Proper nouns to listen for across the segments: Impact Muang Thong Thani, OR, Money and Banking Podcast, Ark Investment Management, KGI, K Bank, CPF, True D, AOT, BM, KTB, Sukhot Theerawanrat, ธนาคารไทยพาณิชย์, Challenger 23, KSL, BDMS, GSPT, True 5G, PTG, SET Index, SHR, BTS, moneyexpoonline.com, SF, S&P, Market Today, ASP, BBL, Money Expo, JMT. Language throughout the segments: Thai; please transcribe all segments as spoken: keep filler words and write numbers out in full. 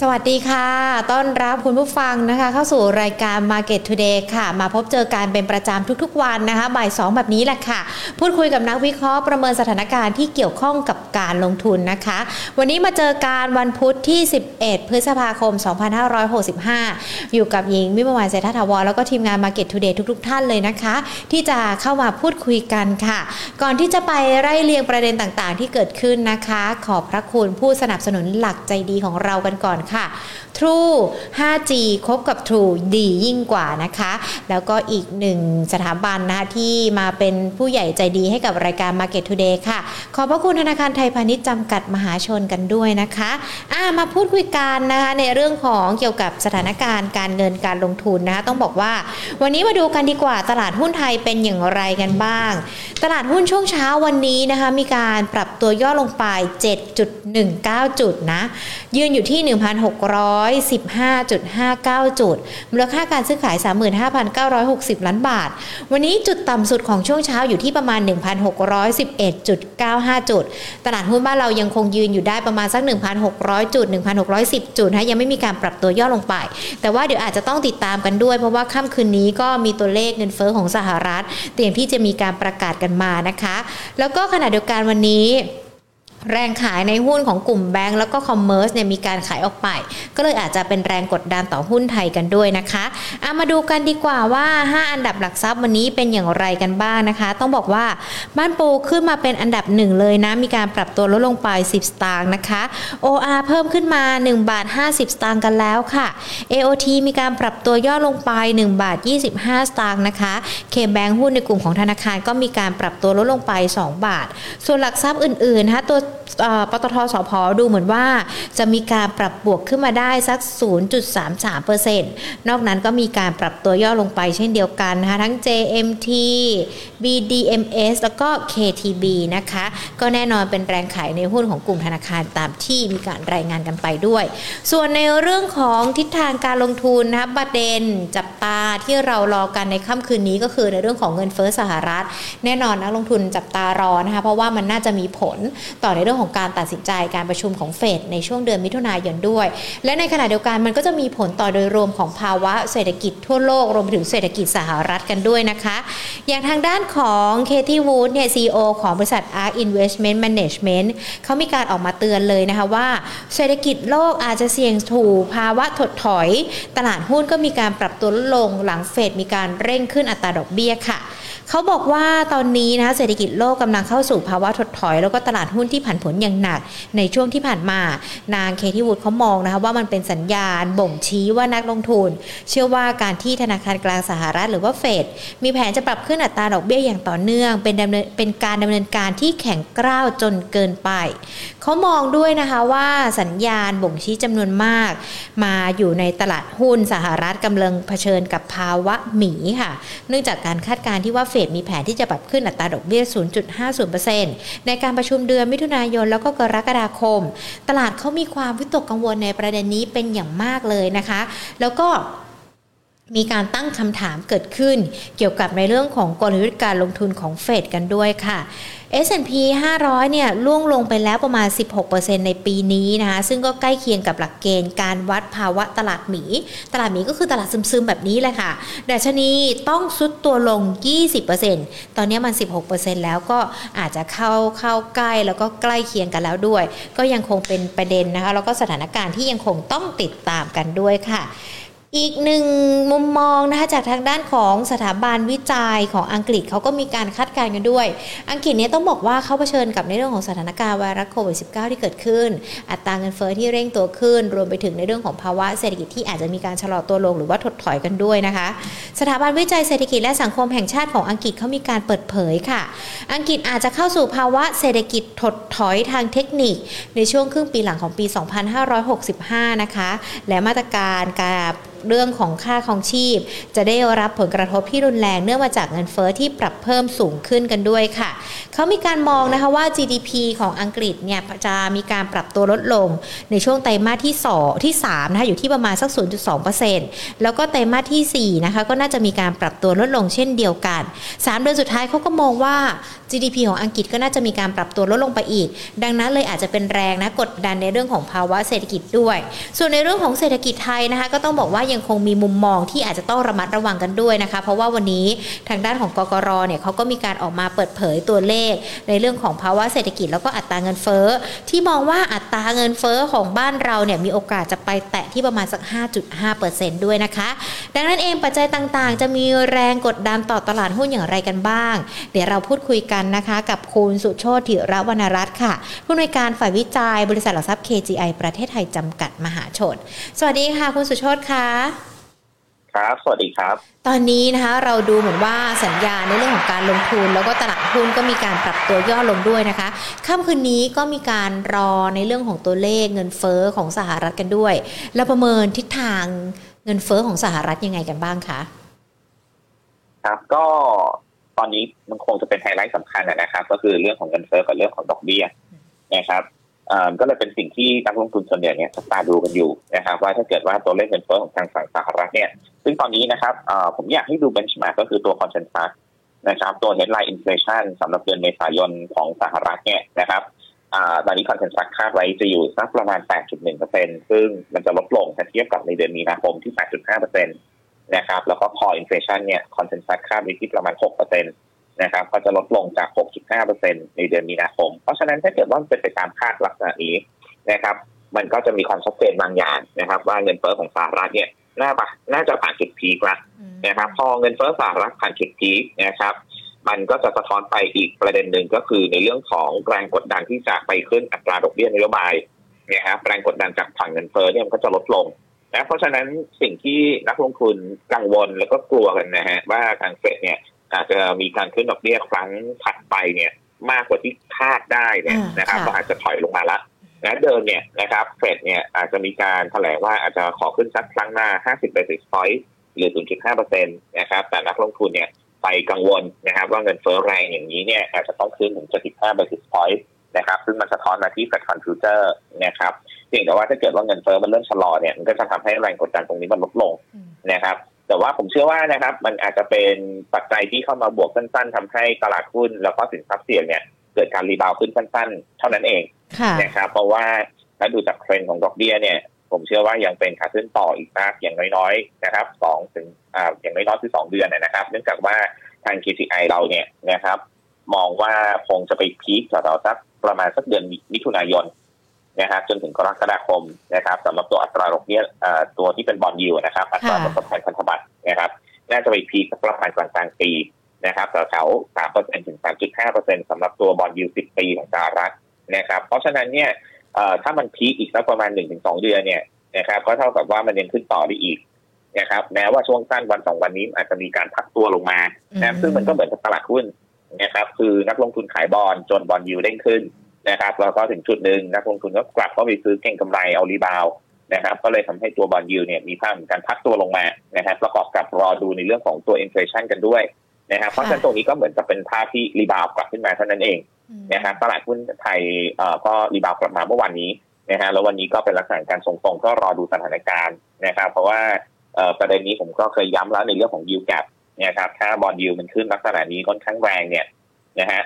สวัสดีค่ะต้อนรับคุณผู้ฟังนะคะเข้าสู่รายการ Market Today ค่ะมาพบเจอกันเป็นประจำทุกๆวันนะคะบ่ายสองแบบนี้แหละค่ะพูดคุยกับนักวิเคราะห์ประเมินสถานการณ์ที่เกี่ยวข้องกับการลงทุนนะคะวันนี้มาเจอกันวันพุธที่สิบเอ็ดพฤษภาคมสองพันห้าร้อยหกสิบห้าอยู่กับหญิงวิมลวรรณเศรษฐถาวรแล้วก็ทีมงาน Market Today ทุกๆท่านเลยนะคะที่จะเข้ามาพูดคุยกันค่ะก่อนที่จะไปไล่เรียงประเด็นต่างๆที่เกิดขึ้นนะคะขอบพระคุณผู้สนับสนุนหลักใจดีของเรากันก่อนค่ะ True ห้าจี คบกับ True ดียิ่งกว่านะคะแล้วก็อีกหนึ่งสถาบันนะคะที่มาเป็นผู้ใหญ่ใจดีให้กับรายการ Market Today ค่ะขอบพระคุณธนาคารไทยพาณิชย์จำกัดมหาชนกันด้วยนะคะอ่ะมาพูดคุยกันนะคะในเรื่องของเกี่ยวกับสถานการณ์การเงินการลงทุนนะคะต้องบอกว่าวันนี้มาดูกันดีกว่าตลาดหุ้นไทยเป็นอย่างไรกันบ้างตลาดหุ้นช่วงเช้าวันนี้นะคะมีการปรับตัวย่อลงไป เจ็ดจุดหนึ่งเก้า จุดนะยืนอยู่ที่ หนึ่งพันหกร้อยสิบห้าจุดห้าเก้า จุดมูลค่าการซื้อขาย สามหมื่นห้าพันเก้าร้อยหกสิบ ล้านบาทวันนี้จุดต่ำสุดของช่วงเช้าอยู่ที่ประมาณ หนึ่งพันหกร้อยสิบเอ็ดจุดเก้าห้า จุดตลาดหุ้นบ้านเรายังคงยืนอยู่ได้ประมาณสัก หนึ่งพันหกร้อย จุด หนึ่งพันหกร้อยสิบ จุดนะยังไม่มีการปรับตัวย่อลงไปแต่ว่าเดี๋ยวอาจจะต้องติดตามกันด้วยเพราะว่าค่ำคืนนี้ก็มีตัวเลขเงินเฟ้อของสหรัฐเตรียมที่จะมีการประกาศกันมานะคะแล้วก็ขณะเดียวกันวันนี้แรงขายในหุ้นของกลุ่มแบงก์แล้วก็คอมเมอร์สเนี่ยมีการขายออกไปก็เลยอาจจะเป็นแรงกดดันต่อหุ้นไทยกันด้วยนะคะอ่ะมาดูกันดีกว่าว่าห้าอันดับหลักทรัพย์วันนี้เป็นอย่างไรกันบ้างนะคะต้องบอกว่าบ้านปูขึ้นมาเป็นอันดับหนึ่งเลยนะมีการปรับตัวลดลงไปสิบสตางค์นะคะ โอ อาร์ เพิ่มขึ้นมาหนึ่งบาทห้าสิบสตางค์กันแล้วค่ะ เอ โอ ที มีการปรับตัวย่อลงไปหนึ่งบาทยี่สิบห้าสตางค์นะคะ K Bank หุ้นในกลุ่มของธนาคารก็มีการปรับตัวลดลงไปสองบาทส่วนหลักทรัพย์อื่นๆนะคะตัวปตท.สผ.ดูเหมือนว่าจะมีการปรับบวกขึ้นมาได้สัก ศูนย์จุดสามสามเปอร์เซ็นต์ นอกนั้นก็มีการปรับตัวย่อลงไปเช่นเดียวกันนะคะทั้ง เจ เอ็ม ที บี ดี เอ็ม เอส แล้วก็ เค ที บี นะคะก็แน่นอนเป็นแรงขายในหุ้นของกลุ่มธนาคารตามที่มีการรายงานกันไปด้วยส่วนในเรื่องของทิศทางการลงทุนนะคะประเด็นจับตาที่เรารอกันในค่ำคืนนี้ก็คือในเรื่องของเงินเฟ้อสหรัฐแน่นอนนักลงทุนจับตารอนะคะเพราะว่ามันน่าจะมีผลต่อในเรื่องของการตัดสินใจการประชุมของเฟดในช่วงเดือนมิถุนายนด้วยและในขณะเดียวกันมันก็จะมีผลต่อโดยรวมของภาวะเศรษฐกิจทั่วโลกรวมถึงเศรษฐกิจสหรัฐกันด้วยนะคะอย่างทางด้านของเคที่วูดเนี่ย ซี อี โอ ของบริษัท Ark Investment Management เขามีการออกมาเตือนเลยนะคะว่าเศรษฐกิจโลกอาจจะเสี่ยงถูกภาวะถดถอยตลาดหุ้นก็มีการปรับตัวลดลงหลังเฟดมีการเร่งขึ้นอัตราดอกเบี้ยค่ะเขาบอกว่าตอนนี้นะเศรษฐกิจโลกกำลังเข้าสู่ภาวะถดถอยแล้วก็ตลาดหุ้นที่ผันผวนอย่างหนักในช่วงที่ผ่านมานางเคที่วูดเขามองนะคะว่ามันเป็นสัญญาณบ่งชี้ว่านักลงทุนเชื่อว่าการที่ธนาคารกลางสหรัฐหรือว่าเฟดมีแผนจะปรับขึ้นอัตราดอกเบี้ยอย่างต่อเนื่องเป็นดำเนินเป็นการดำเนินการที่แข็งกร้าวจนเกินไปเขามองด้วยนะคะว่าสัญญาณบ่งชี้จำนวนมากมาอยู่ในตลาดหุ้นสหรัฐกำลังเผชิญกับภาวะหมีค่ะเนื่องจากการคาดการณ์ที่ว่าเฟดมีแผนที่จะปรับขึ้นอัตราดอกเบี้ย ศูนย์จุดห้าศูนย์เปอร์เซ็นต์ ในการประชุมเดือนมิถุนายนแล้วก็กรกฎาคมตลาดเขามีความวิตกกังวลในประเด็นนี้เป็นอย่างมากเลยนะคะแล้วก็มีการตั้งคำถามเกิดขึ้นเกี่ยวกับในเรื่องของกลยุทธ์การลงทุนของเฟดกันด้วยค่ะ เอส แอนด์ พี ห้าร้อยเนี่ยร่วงลงไปแล้วประมาณ สิบหกเปอร์เซ็นต์ ในปีนี้นะคะซึ่งก็ใกล้เคียงกับหลักเกณฑ์การวัดภาวะตลาดหมีตลาดหมีก็คือตลาดซึมๆแบบนี้แหละค่ะดัชนีต้องซุดตัวลง ยี่สิบเปอร์เซ็นต์ ตอนนี้มัน สิบหกเปอร์เซ็นต์ แล้วก็อาจจะเข้าเข้าใกล้แล้วก็ใกล้เคียงกันแล้วด้วยก็ยังคงเป็นประเด็นนะคะแล้วก็สถานการณ์ที่ยังคงต้องติดตามกันด้วยค่ะอีกหนึ่งมุมมองนะคะจากทางด้านของสถาบันวิจัยของอังกฤษเขาก็มีการคาดการณ์กันด้วยอังกฤษเนี่ยต้องบอกว่าเขาเผชิญกับในเรื่องของสถานการณ์ไวรัสโควิด สิบเก้า ที่เกิดขึ้นอัตราเงินเฟ้อที่เร่งตัวขึ้นรวมไปถึงในเรื่องของภาวะเศรษฐกิจที่อาจจะมีการชะลอตัวลงหรือว่าถดถอยกันด้วยนะคะสถาบันวิจัยเศรษฐกิจและสังคมแห่งชาติของอังกฤษเขามีการเปิดเผยค่ะอังกฤษอาจจะเข้าสู่ภาวะเศรษฐกิจถดถอยทางเทคนิคในช่วงครึ่งปีหลังของปี สองพันห้าร้อยหกสิบห้านะคะและมาตรการการ เรื่องของค่าครองชีพจะได้รับผลกระทบที่รุนแรงเนื่องมาจากเงินเฟ้อที่ปรับเพิ่มสูงขึ้นกันด้วยค่ะเขามีการมองนะคะว่า จี ดี พี ของอังกฤษเนี่ยจะมีการปรับตัวลดลงในช่วงไตรมาสที่สองที่สามนะคะอยู่ที่ประมาณสัก ศูนย์จุดสองเปอร์เซ็นต์ แล้วก็ไตรมาสที่สี่นะคะก็น่าจะมีการปรับตัวลดลงเช่นเดียวกันสามเดือนสุดท้ายเขาก็มองว่า จี ดี พี ของอังกฤษก็น่าจะมีการปรับตัวลดลงไปอีกดังนั้นเลยอาจจะเป็นแรงนะกดดันในเรื่องของภาวะเศรษฐกิจด้วยส่วนในเรื่องของเศรษฐกิจไทยนะคะก็ต้องบอกว่ายังคงมีมุมมองที่อาจจะต้องระมัดระวังกันด้วยนะคะเพราะว่าวันนี้ทางด้านของกกรเนี่ยเขาก็มีการออกมาเปิดเผยตัวเลขในเรื่องของภาวะเศรษฐกิจแล้วก็อัตราเงินเฟ้อที่มองว่าอัตราเงินเฟ้อของบ้านเราเนี่ยมีโอกาสจะไปแตะที่ประมาณสัก ห้าจุดห้าเปอร์เซ็นต์ ด้วยนะคะดังนั้นเองปัจจัยต่างๆจะมีแรงกดดันต่อตลาดหุ้นอย่างไรกันบ้างเดี๋ยวเราพูดคุยกันนะคะกับคุณสุโชติ ธีรวรรณรัตน์ค่ะผู้อำนวยการฝ่ายวิจัยบริษัทหลักทรัพย์ เค จี ไอ ประเทศไทยจำกัดมหาชนสวัสดีค่ะคุณสุโชติค่ะครับสวัสดีครับตอนนี้นะคะเราดูเหมือนว่าสัญญาณในเรื่องของการลงทุนแล้วก็ตลาดหุ้นก็มีการปรับตัวย่อลงด้วยนะคะค่ำคืนนี้ก็มีการรอในเรื่องของตัวเลขเงินเฟ้อของสหรัฐกันด้วยแล้วประเมินทิศทางเงินเฟ้อของสหรัฐยังไงกันบ้างคะครับก็ตอนนี้มันคงจะเป็นไฮไลท์สำคัญนะครับก็คือเรื่องของเงินเฟ้อกับเรื่องของดอกเบี้ยนะครับก็เลยเป็นสิ่งที่นักลงทุนส่วนใหญ่เนี่ยจับตาดูกันอยู่นะครับว่าถ้าเกิดว่าตัวเลขเงินเฟ้อของทางฝั่งสหรัฐเนี่ยซึ่งตอนนี้นะครับผมอยากให้ดูเบนช์มาร์กก็คือตัวคอนเซนซัสนะครับตัว headline inflation สำหรับเดือนเมษายนของสหรัฐเนี่ยนะครับตอนนี้คอนเซนซัสคาดไว้จะอยู่สักประมาณ แปดจุดหนึ่งเปอร์เซ็นต์ ซึ่งมันจะลดลงถ้าเทียบกับในเดือนมีนาคมที่ แปดจุดห้าเปอร์เซ็นต์ นะครับแล้วก็ core inflation เนี่ยคอนเซนซัสคาดไว้ที่ประมาณ หกเปอร์เซ็นต์นะครับก็จะลดลงจาก หกจุดห้าเปอร์เซ็นต์ ในเดือนมีนาคมเพราะฉะนั้นถ้าเกิดว่าเป็นไปตามคาดลักษณะนี้นะครับมันก็จะมีความชัดเจนบางอย่างนะครับว่าเงินเฟ้อของสหรัฐเนี่ยน่าปะน่าจะผ่านจุดพีคแล้วนะครับพอเงินเฟ้อสหรัฐผ่านจุดพีคนะครับมันก็จะสะท้อนไปอีกประเด็นนึงก็คือในเรื่องของแรงกดดันที่จะไปขึ้นอัตราดอกเบี้ยนโยบายนะครับแรงกดดันจากฝั่งเงินเฟ้อเนี่ยมันก็จะลดลงนะเพราะฉะนั้นสิ่งที่นักลงทุนกังวลแล้วก็กลัวกันนะฮะว่าทางเฟดเนี่ยอาจจะมีการขึ้นดอกเบี้ยครั้งถัดไปเนี่ยมากกว่าที่คาดได้เนี่ยนะครับก็อาจจะถอยลงมาละและเดิมเนี่ยนะครับเฟดเนี่ยอาจจะมีการแถลงว่าอาจจะขอขึ้นสักครั้งหน้าห้าสิบ basis point หรือ ศูนย์จุดห้าเปอร์เซ็นต์ นะครับแต่นักลงทุนเนี่ยไปกังวลนะครับว่าเงินเฟ้อแรงอย่างนี้เนี่ยอาจจะต้องขึ้นถึง จุดห้า basis point นะครับซึ่งมันสะท้อนมาที่ Fed Fund Future นะครับจริงแต่ว่าถ้าเกิดว่าเงินเฟ้อมันเริ่มชะลอเนี่ยมันก็จะทำให้แรงกดดันตรงนี้มันลดลงนะครับแต่ว่าผมเชื่อว่านะครับมันอาจจะเป็นปัจจัยที่เข้ามาบวกสั้นๆทำให้ตลาดหุ้นแล้วก็สินทรัพย์เสี่ยงเนี่ยเกิดการรีบาวด์ขึ้นสั้นๆเท่านั้นเองนะครับเพราะว่าถ้าดูจากเทรนด์ของดอกเบี้ยเนี่ยผมเชื่อว่ายังเป็นขาขึ้นต่ออีกนะอย่างน้อยๆนะครับสองถึงอ่าอย่างน้อยๆคือสองเดือนนะครับเนื่องจากว่าทาง เค ซี ไอ เราเนี่ยนะครับมองว่าคงจะไปพีคแถวๆสักประมาณสักเดือนมิถุนายนนะครับจนถึงกรกฎาคมนะครับสำหรับตัวอัตราดอกเบี้ยตัวที่เป็นบอนด์ยิลด์นะครับอัตราผลตอบแทนพันธบัตรนะครับน่าจะไปพีคประมาณกลางๆปีนะครับแถวๆ สามเปอร์เซ็นต์ ถึง สามจุดห้าเปอร์เซ็นต์ สำหรับตัวบอนด์ยิลด์สิบปีของสหรัฐนะครับเพราะฉะนั้นเนี่ยถ้ามันพีคอีกสักประมาณ หนึ่งถึงสอง เดือนเนี่ยนะครับก็เท่ากับว่ามันยังขึ้นต่อได้อีกนะครับแม้ว่าช่วงสั้นวันสองวันนี้อาจจะมีการพักตัวลงมานะซึ่งมันก็เหมือนกับตลาดหุ้นนะครับคือนักลงทุนขายบอนด์จนบอนด์ยิลด์เด้งขึ้นนะครับแล้วก็ถึงจุดหนึ่งนักลงทุนก็กลับเข้าไปซื้อเก็งกำไรเอารีบาวนะครับก็เลยทำให้ตัวบอนด์ยิลด์เนี่ยมีภาพการพักตัวลงมานะครับประกอบกับรอดูในเรื่องของตัวอินเฟลชันกันด้วยนะครับเพราะฉะนั้นตรงนี้ก็เหมือนจะเป็นภาพที่รีบาวกลับขึ้นมาเท่านั้นเองนะครับตลาดหุ้นไทยเอ่อก็รีบาวกลับมาเมื่อวันนี้นะฮะแล้ววันนี้ก็เป็นลักษณะการทรงๆก็รอดูสถานการณ์นะครับเพราะว่าเอ่อประเด็นนี้ผมก็เคยย้ำแล้วในเรื่องของยิลด์แกปนะครับถ้าบอนด์ยิลด์มันขึ้นลักษณะนี้ค่อนข้างแรงเนี่ยนะฮะ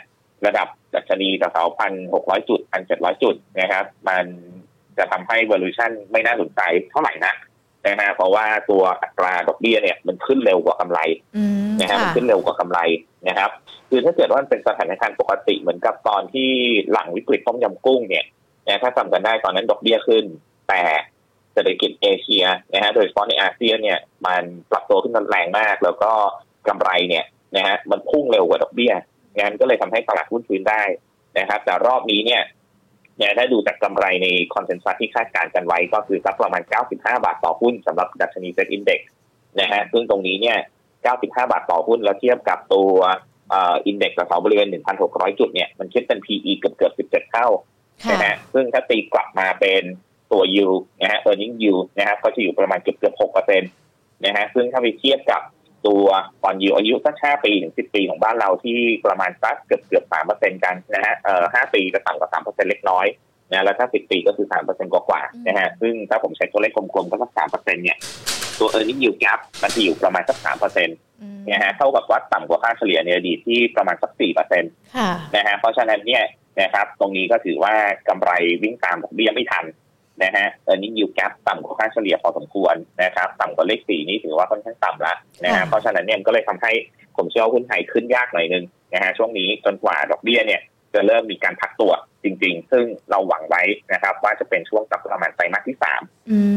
ระดับดัชนีจาก หนึ่งพันหกร้อย จุด หนึ่งพันเจ็ดร้อย จุดนะครับมันจะทำให้ valuation ไม่น่าสนใจเท่าไหร่นะนะฮะเพราะว่าตัวอัตราดอกเบี้ยเนี่ยมันขึ้นเร็วกว่ากำไรนะฮะมันขึ้นเร็วกว่ากำไรนะครับคือถ้าเกิดว่ามันเป็นสถานการณ์ปกติเหมือนกับตอนที่หลังวิกฤตต้มยำกุ้งเนี่ยนะถ้าจำกันได้ตอนนั้นดอกเบี้ยขึ้นแต่เศรษฐกิจเอเชียนะฮะโดยเฉพาะในอาเซียนเนี่ยมันปรับตัวขึ้นแรงมากแล้วก็กำไรเนี่ยนะฮะมันพุ่งเร็วกว่าดอกเบี้ยงานก็เลยทำให้ตลาดหุ้นฟื้นได้นะครับแต่รอบนี้เนี่ยถ้าดูจากกำไรในคอนเซนซัสที่คาดการณ์กันไว้ก็คือสักประมาณเก้าสิบห้าบาทต่อหุ้นสำหรับดัชนี เซ็ต Index นะฮะซึ่งตรงนี้เนี่ยเก้าสิบห้าบาทต่อหุ้นแล้วเทียบกับตัวเอ่อ Index แถวบริเวณ หนึ่งพันหกร้อย จุดเนี่ยมันคิดเป็น พี อี เกือบๆสิบเจ็ดเท่านะฮะซึ่งถ้าตีกลับมาเป็น ตัว yield นะฮะ earning yield นะครับก็จะอยู่ประมาณเกือบๆ หกเปอร์เซ็นต์ นะฮะซึ่งถ้าไปเทียบกับตัวปอนด์ yield อายุสักห้าปีถึงสิบปีของบ้านเราที่ประมาณสักเกือบๆ สามเปอร์เซ็นต์ กันนะฮะเอ่อห้าปีจะต่ำกว่า สามเปอร์เซ็นต์ เล็กน้อยนะแล้วถ้าสิบปีก็คือ สามเปอร์เซ็นต์ กว่าๆนะฮะซึ่งถ้าผมใช้ตัวเลขกลมๆก็สัก สามเปอร์เซ็นต์ เนี่ยตัว earning yield gap มันจะอยู่ประมาณสัก สามเปอร์เซ็นต์ นะฮะเท่ากับว่าต่ำกว่าค่าเฉลี่ยในอดีตที่ประมาณสัก สี่เปอร์เซ็นต์ นะฮะเพราะฉะนั้นเนี่ยนะครับตรงนี้ก็ถือว่ากำไรวิ่งตามดอกเบี้ยไม่ทันนะฮะ earning yield gap ต่ำกว่าค่าเฉลี่ยพอสมควรนะครับต่ำกว่าเลขสี่นี่ถือว่าค่อนข้างต่ำละนะฮะเพราะฉะนั้นเนี่ยก็เลยทำให้ผมเชื่อว่าหุ้นไทยขึ้นยากหน่อยนึงนะฮะช่วงนี้จนกว่าดอกเบี้ยเนี่ยจะเริ่มมีการพักตัวจริงๆซึ่งเราหวังไว้นะครับว่าจะเป็นช่วงสักประมาณไตรมาสที่สา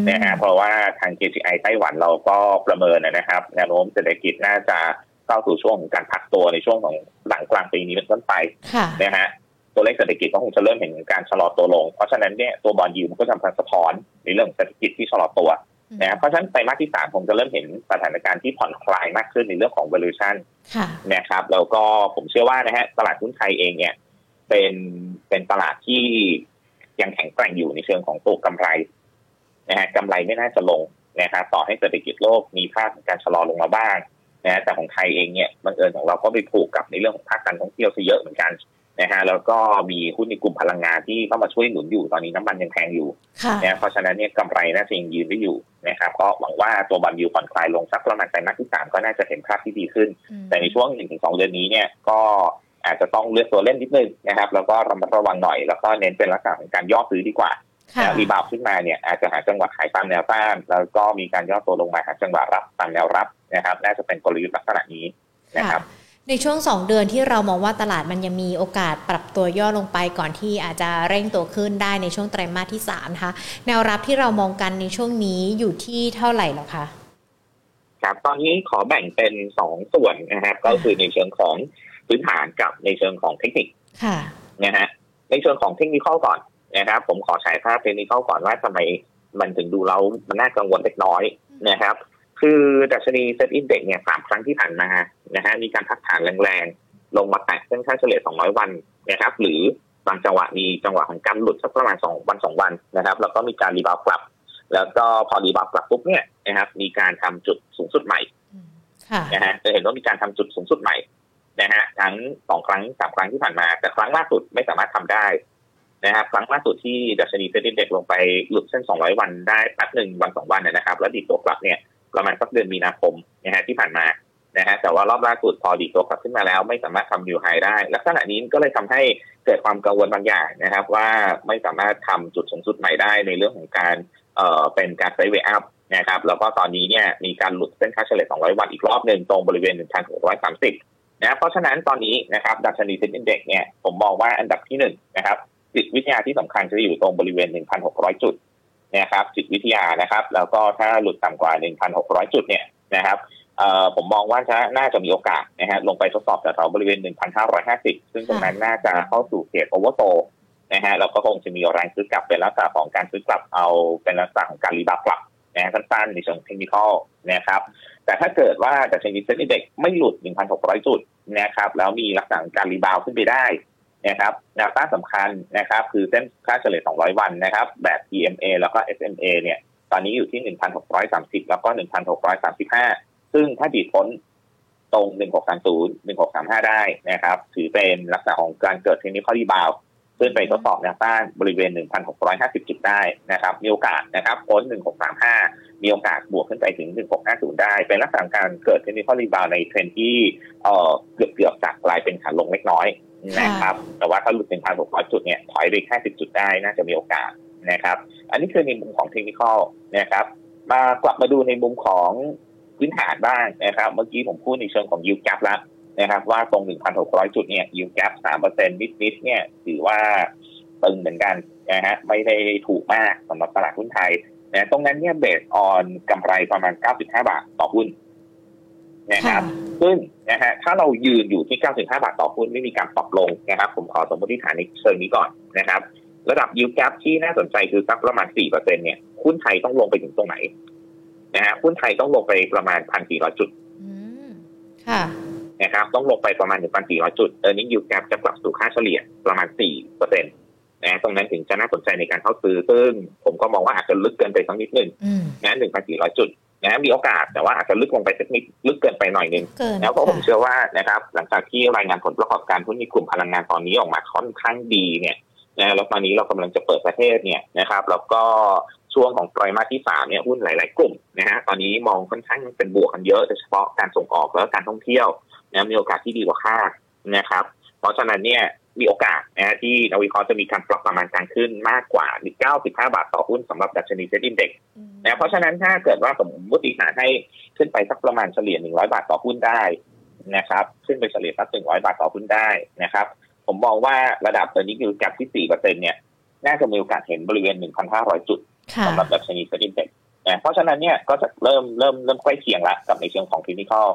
มนะฮะเพราะว่าทาง เค จี ไอ ไต้หวันเราก็ประเมินนะครับแนวโน้มเศรษฐกิจน่าจะเข้าสู่ช่วงของการพักตัวในช่วงของหลังกลางปีนี้เป็นต้นไปนะฮะตัวเลขเศรษฐกิจก็คงจะเริ่มเห็นการชะลอตัวลงเพราะฉะนั้นเนี่ยตัวบอลยูมันก็ทำการสะท้อนในเรื่องเศรษฐกิจที่ชะลอตัวนะเพราะฉะนั้นไตรมาสที่สามผมจะเริ่มเห็นสถานการณ์ที่ผ่อนคลายมากขึ้นในเรื่องของ valuation นะครับแล้วก็ผมเชื่อว่านะฮะตลาดหุ้นไทยเองเนี่ยเป็นเป็นตลาดที่ยังแข็งแกร่งอยู่ในเชิงของตัวกำไรนะฮะกำไรไม่น่าจะลงนะครับต่อให้เศรษฐกิจโลกมีภาพการชะลอลงมาบ้างนะแต่ของไทยเองเนี่ยบังเอิญของเราก็ไปผูกกับในเรื่องของภาคการท่องเที่ยวซะเยอะเหมือนกันนะฮะแล้วก็มีหุ้นในกลุ่มพลังงานที่เข้ามาช่วยหนุนอยู่ตอนนี้น้ำมันยังแพงอยู่นะเพราะฉะนั้นเนี่ยกำไรน่าจะยังยืนไว้อยู่นะครับก็หวังว่าตัวบอนด์ยิวด์ผ่อนคลายลงสักประมาณไตรมาสที่สามก็น่าจะเห็นภาพที่ดีขึ้นแต่ในช่วง หนึ่งถึงสอง เดือนนี้เนี่ยก็อาจจะต้องเลือกตัวเล่นนิดนึงนะครับแล้วก็ระมัดระวังหน่อยแล้วก็เน้นเป็นลักษณะของการย่อซื้อดีกว่าแล้วรีบาวขึ้นมาเนี่ยอาจจะหาจังหวะขายตามแนวต้านแล้วก็มีการย่อตัวลงมาหาจังหวะรับตามแนวรับนะครับน่าจะเป็นกลยุทธ์ลักษณะนี้นะครับในช่วงสองเดือนที่เรามองว่าตลาดมันยังมีโอกาสปรับตัวย่อลงไปก่อนที่อาจจะเร่งตัวขึ้นได้ในช่วงไตรมาสที่สามนะคะแนวรับที่เรามองกันในช่วงนี้อยู่ที่เท่าไหร่หรอคะครับตอนนี้ขอแบ่งเป็นสองส่วนนะครับก็คือในเชิงของพื้นฐานกับในเชิงของเทคนิคนะฮะในเชิงของเทคนิคก่อนนะครับผมขอฉายภาพเทคนิคก่อนว่าทำไมมันถึงดูเรามันน่ากังวลเล็กน้อยนะครับคือดัชนี เซต Index เนี่ยสามครั้งที่ผ่านมานะฮะมีการพักฐานแรงๆลงมาแตะเส้นค่าเฉลี่ยสองร้อยวันนะครับหรือบางจังหวะมีจังหวะของการหลุดสักประมาณสองวันสองวันนะครับแล้วก็มีการรีบาวกลับแล้วก็พอรีบาวกลับปุ๊บเนี่ยนะครับมีการทำจุดสูงสุดใหม่นะฮะจะเห็นว่ามีการทำจุดสูงสุดใหม่นะฮะทั้งสองครั้งสามครั้งที่ผ่านมาแต่ครั้งล่าสุดไม่สามารถทำได้นะครับครั้งล่าสุดที่ดัชนี เซต Index ลงไปหลุดเส้นสองร้อยวันได้แป๊บนึงวันสองวันนะครับแล้วดีดตัวกลับเนี่ยประมาณสักเดือนมีนาคมนะฮะที่ผ่านมานะฮะแต่ว่ารอบล่าสุดพอดีตัวกลับขึ้นมาแล้วไม่สามารถทำนิวไฮได้ลักษณะนี้ก็เลยทำให้เกิดความกังวลบางอย่างนะครับว่าไม่สามารถทำจุดสูงสุดใหม่ได้ในเรื่องของการเอ่อเป็นการไซด์เวย์อัพนะครับแล้วก็ตอนนี้เนี่ยมีการหลุดเส้นค่าเฉลี่ยสองร้อยวันอีกรอบนึงตรงบริเวณ หนึ่งพันหกร้อยสามสิบนะเพราะฉะนั้นตอนนี้นะครับดัชนี เซต Index เนี่ยผมมองว่าอันดับที่หนึ่ง น, นะครับจิตวิทยาที่สำคัญจะอยู่ตรงบริเวณ หนึ่งพันหกร้อย จุดนะครับจิตวิทยานะครับแล้วก็ถ้าหลุดต่ำกว่า หนึ่งพันหกร้อย จุดเนี่ยนะครับเอ่อผมมองว่าจะน่าจะมีโอกาสนะฮะลงไปทดสอบแถวบริเวณ หนึ่งพันห้าร้อยห้าสิบ ซึ่งตรงนั้นน่าจะเข้าสู่เขตโอเวอร์โซลนะฮะแล้วก็คงจะมีแรงซื้อกลับเป็นลักษณะของการซื้อกลับเอาเป็นลักษณะของการรีบาวกลับนะฮะสั้นๆในเชิงเทคนิคอลนะครับแต่ถ้าเกิดว่าดัชนี เซต Index ไม่หลุด หนึ่งพันหกร้อย จุดนะครับแล้วมีลักษณะการรีบาวขึ้นไปได้นะครับแนวต้านสำคัญนะครับคือเส้นค่าเฉลี่ยสองร้อยวันนะครับแบบ อี เอ็ม เอ แล้วก็ เอส เอ็ม เอ เนี่ยตอนนี้อยู่ที่ หนึ่งพันหกร้อยสามสิบ แล้วก็ หนึ่งพันหกร้อยสามสิบห้า ซึ่งถ้าดีดพ้นตรง หนึ่งพันหกร้อยสามสิบ หนึ่งพันหกร้อยสามสิบห้า ได้นะครับถือเป็นลักษณะของการเกิดเทคนิคอลรีบาวขึ้นไปทดสอบแนวต้านบริเวณ หนึ่งพันหกร้อยห้าสิบ จุดได้นะครับมีโอกาสนะครับพ้น หนึ่งพันหกร้อยสามสิบห้ามีโอกาสบวกขึ้นไปถึง หนึ่งพันหกร้อยห้าสิบ ได้เป็นลักษณะการเกิดเทคนิคอลรีบาวในเทรนด์ที่เกือบๆจากกลายเป็นขาลงเล็กน้อยนะครับแต่ว่าถ้าหลุด หนึ่งพันหกร้อย จุดเนี่ยถอยไปแค่สิบจุดได้น่าจะมีโอกาสนะครับอันนี้คือในมุมของเทคนิคอลนะครับมากลับมาดูในมุมของพื้นฐานบ้างนะครับเมื่อกี้ผมพูดในเชิงของ yield gap แล้วนะครับว่าตรง หนึ่งพันหกร้อย จุดเนี่ย yield gap สามเปอร์เซ็นต์ นิดๆเนี่ยถือว่าตึงเหมือนกันนะฮะไม่ได้ถูกมากสำหรับตลาดหุ้นไทยนะตรงนั้นเนี่ยเบสออนกำไรประมาณ เก้าสิบห้า บาทต่อหุ้นนะครับซึ่งนะฮะถ้าเรายืนอยู่ที่ เก้าสิบห้า บาทต่อหุ้นไม่มีการปรับลงนะครับผมขอสมมติฐานในเชิงนี้ก่อนนะครับระดับ yield gap ที่น่าสนใจคือสักประมาณ สี่เปอร์เซ็นต์ เนี่ยหุ้นไทยต้องลงไปถึงตรงไหนนะฮะหุ้นไทยต้องลงไปประมาณ หนึ่งพันสี่ร้อย จุดค่ะนะครับต้องลงไปประมาณ หนึ่งพันสี่ร้อย จุด earning yield gap จะกลับสู่ค่าเฉลี่ยประมาณ สี่เปอร์เซ็นต์ นะตรงนั้นถึงจะน่าสนใจในการเข้าซื้อซึ่งผมก็มองว่าอาจจะลึกเกินไปสักนิดนึงนะหนึ่งพันสี่ร้อยจุดนะมีโอกาสแต่ว่าอาจจะลึกลงไปสักนิดลึกเกินไปหน่อยนึงแล้วก็ผมเชื่อว่านะครับหลังจากที่รายงานผลประกอบการหุ้นในกลุ่มพลังงานตอนนี้ออกมาค่อนข้างดีเนี่ยนะแล้วตอนนี้เรากำลังจะเปิดประเทศเนี่ยนะครับแล้วก็ช่วงของไตรมาสที่สามเนี่ยหุ้นหลายๆกลุ่มนะฮะตอนนี้มองค่อนข้างเป็นบวกกันเยอะโดยเฉพาะการส่งออกแล้วการท่องเที่ยวนะมีโอกาสที่ดีกว่าคาดนะครับเพราะฉะนั้นเนี่ยมีโอกาสนะที่นักวิเคราะห์จะมีการปรับประมาณการขึ้นมากกว่าเก้าสิบห้าบาทต่อหุ้นสำหรับดัชนี เอส แอนด์ พี Index นะเพราะฉะนั้นถ้าเกิดว่าสมมติฐานให้ขึ้นไปสักประมาณเฉลี่ยหนึ่งร้อยบาทต่อหุ้นได้นะครับขึ้นไปเฉลี่ยสักหนึ่งร้อยบาทต่อหุ้นได้นะครับผมมองว่าระดับตัวนี้อยู่กับที่ สี่เปอร์เซ็นต์ เนี่ยน่าจะมีโอกาสเห็นบริเวณ หนึ่งพันห้าร้อยจุดสำหรับดัชนี เอส แอนด์ พี Index นะเพราะฉะนั้นเนี่ยก็จะเริ่มเริ่มเริ่มใกล้เคียงละกับในเชิงของ Technical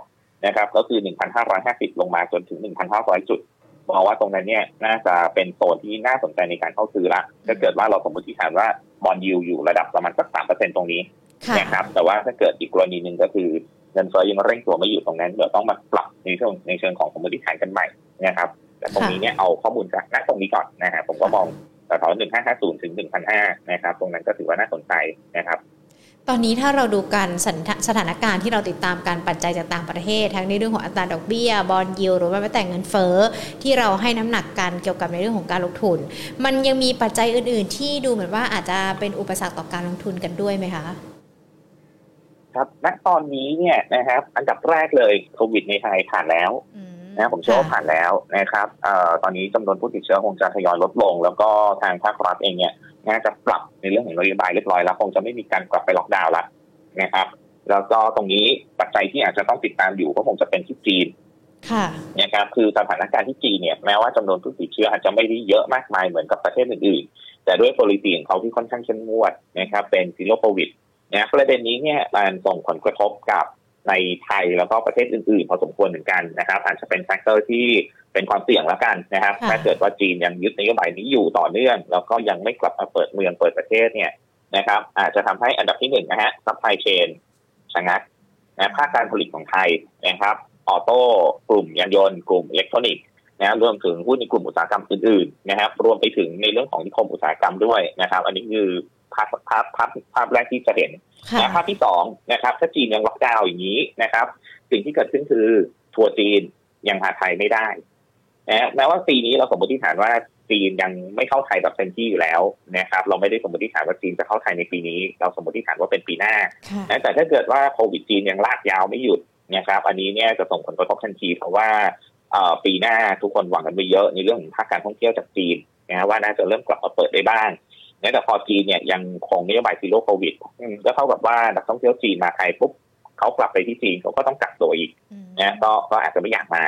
นะครับก็คือ หนึ่งพันห้าร้อยห้าสิบ ลงมาจนถึง หนึ่งพันห้าร้อยจุดมองว่าตรงนั้นเนี่ยน่าจะเป็นโซนที่น่าสนใจในการเข้าซื้อละถ้าเกิดว่าเราสมมติฐานว่าบอนด์ยิลด์อยู่ระดับประมาณสัก สามเปอร์เซ็นต์ ตรงนี้นะครับแต่ว่าถ้าเกิดอีกกรณีนึงก็คือเงินเฟ้อยังเร่งตัวไม่อยู่ตรงนั้นเดี๋ยวต้องมาปรับในเชิงในเชิงของสมมติฐานกันใหม่นะครับแต่ตรงนี้เนี่ยเอาข้อมูลจากณตรงนี้ก่อนนะฮะผมก็มองแถวหนึ่งพันห้าร้อยห้าสิบถึง หนึ่งพันห้าร้อย นะครับตรงนั้นก็ถือว่าน่าสนใจนะครับตอนนี้ถ้าเราดูกันสถานการณ์ที่เราติดตามการปัจจัยจากต่างประเทศทั้งในเรื่องของอัตราดอกเบี้ยบอนด์ยิลด์หรือว่าแม้แต่เงินเฟ้อที่เราให้น้ำหนักกันเกี่ยวกับในเรื่องของการลงทุนมันยังมีปัจจัยอื่นๆที่ดูเหมือนว่าอาจจะเป็นอุปสรรคต่อการลงทุนกันด้วยไหมคะครับณตอนนี้เนี่ยนะครับอันดับแรกเลยโควิดในไทยผ่านแล้วนะผมเชื่อว่าผ่านแล้วนะครับเอ่อตอนนี้จำนวนผู้ติดเชื้อคงจะทยอยลดลงแล้วก็ทางภาครัฐเองเนี่ยน่าจะปรับในเรื่องของนโยบายเรียบร้อยแล้วคงจะไม่มีการกลับไปล็อกดาวน์แล้วนะครับแล้วก็ตรงนี้ปัจจัยที่อาจจะต้องติดตามอยู่ก็คงจะเป็นที่จีนนะครับคือสถานการณ์ที่จีนเนี่ยแม้ว่าจำนวนผู้ติดเชื้ออาจจะไม่ได้เยอะมากมายเหมือนกับประเทศอื่นๆแต่ด้วยโพลิซีของเขาที่ค่อนข้างเข้มงวดนะครับเป็นซีโร่โควิดนะประเด็นนี้เนี่ยมันส่งผลกระทบกับในไทยแล้วก็ประเทศอื่นๆพอสมควรเหมือนกันนะครับอาจจะเป็นแฟกเตอร์ที่เป็นความเสี่ยงแล้วกันนะครับถ้าเกิดว่าจีนยังยึดนโยบายนี้อยู่ต่อเนื่องแล้วก็ยังไม่กลับมาเปิดเมืองเปิดประเทศเนี่ยนะครับอาจจะทำให้อันดับที่หนึ่งนะฮะซัพพลายเชนชะงักนะภาคการผลิตของไทยนะครับออโต้กลุ่มยานยนต์กลุ่มอิเล็กทรอนิกส์นะรวมถึงหุ้นในกลุ่มอุตสาหกรรมอื่นๆนะครับรวมไปถึงในเรื่องของนิคมอุตสาหกรรมด้วยนะครับอันนี้คือภาพภาพภาพภาพแรกที่จะเห็นและภาพที่สองนะครับถ้าจีนยังล็อกดาวน์อย่างนี้นะครับสิ่งที่เกิดขึ้นคือทัวร์จีนยังมาไทยไม่ได้นะแม้ว่าปีนี้เราสมมติฐานว่าจีนยังไม่เข้าไทยแบบเต็มที่อยู่แล้วนะครับเราไม่ได้สมมติฐานว่าจีนจะเข้าไทยในปีนี้เราสมมติฐานว่าเป็นปีหน้านะแต่ถ้าเกิดว่าโควิดจีนยังลากยาวไม่หยุดนะครับอันนี้เนี่ยจะส่งผลกระทบทันทีเพราะว่าปีหน้าทุกคนหวังกันไปเยอะในเรื่องของภาคการท่องเที่ยวจากจีนนะว่าน่าจะเริ่มกลับมาเปิดได้บ้างแต่พอจีนเนี่ยยังคงนโยบายซีโร่โควิดก็เท่ากับว่านักท่องเที่ยวจีนมาไทยปุ๊บเขากลับไปที่จีนเขาก็ต้องกักตัวอีกนะก็ก็อาจจะไม่อยากมา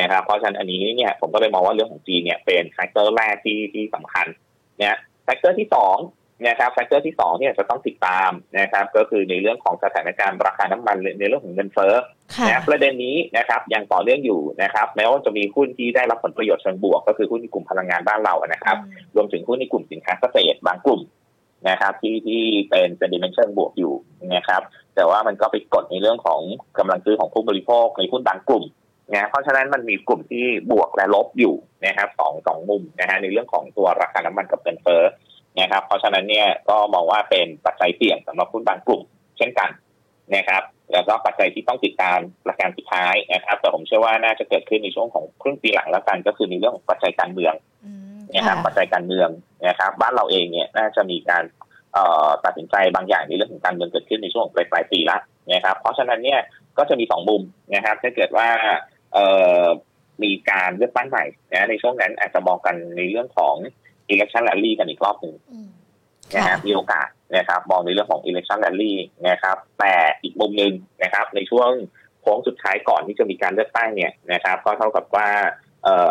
นะครับเพราะฉะนั้นอันนี้เนี่ยผมก็เลยมองว่าเรื่องของจีนเนี่ยเป็นแฟกเตอร์แรกที่ที่สำคัญนะแฟกเตอร์ที่สองนะครับแฟกเตอร์ที่สองเนี่ยจะต้องติดตามนะครับก็คือในเรื่องของสถานการณ์ราคาน้ำมันในเรื่องของเงินเฟ้อนะประเด็นนี้นะครับยังต่อเนื่องอยู่นะครับแม้ว่าจะมีหุ้นที่ได้รับผลประโยชน์เชิงบวกก็คือหุ้นในกลุ่มพลังงานบ้านเรานะครับรวมถึงหุ้นในกลุ่มสินค้าเกษตรบางกลุ่มนะครับที่ที่เป็นเซนติเมนต์เชิงบวกอยู่นะครับแต่ว่ามันก็ไปกดในเรื่องของกำลังซื้อของผู้บริโภคในหุ้นบางกลุ่มนะเพราะฉะนั้นมันมีกลุ่มที่บวกและลบอยู่นะครับสองสองมุมนะฮะในเรื่องของตัวราคาน้ำมันกับเงินเฟ้อนะครับเพราะฉะนั้นเนี่ยก็มองว่าเป็นปัจจัยเสี่ยงสำหรับหุ้นบางกลุ่มเช่นกันนะครับแล้วก็ปัจจัยที่ต้องติดตามประการสุดท้ายนะครับแต่ผมเชื่อว่าน่าจะเกิดขึ้นในช่วงของครึ่งปีหลังแล้วกันก็คือในเรื่องของปัจจัยการเมืองนะครับปัจจัยการเมืองนะครับบ้านเราเองเนี่ยน่าจะมีการเอ่อตัดสินใจบางอย่างในเรื่องของการเมืองเกิดขึ้นในช่วงปลายปีละนะครับเพราะฉะนั้นเนี่ยก็จะมีสองมุมนะครับถ้าเกิดว่าเอ่อมีการเลือกตั้งใหม่นะในช่วงนั้นอาจจะมองกันในเรื่องของelection rally กันอีกรอบหนึ่งนะครับมีโอกาสนะครับมองในเรื่องของ election rally นะครับแต่อีกมุมนึงนะครับในช่วงโค้งสุดท้ายก่อนที่จะมีการเลือกตั้งเนี่ยนะครับก็เท่ากับว่าเอ่ออ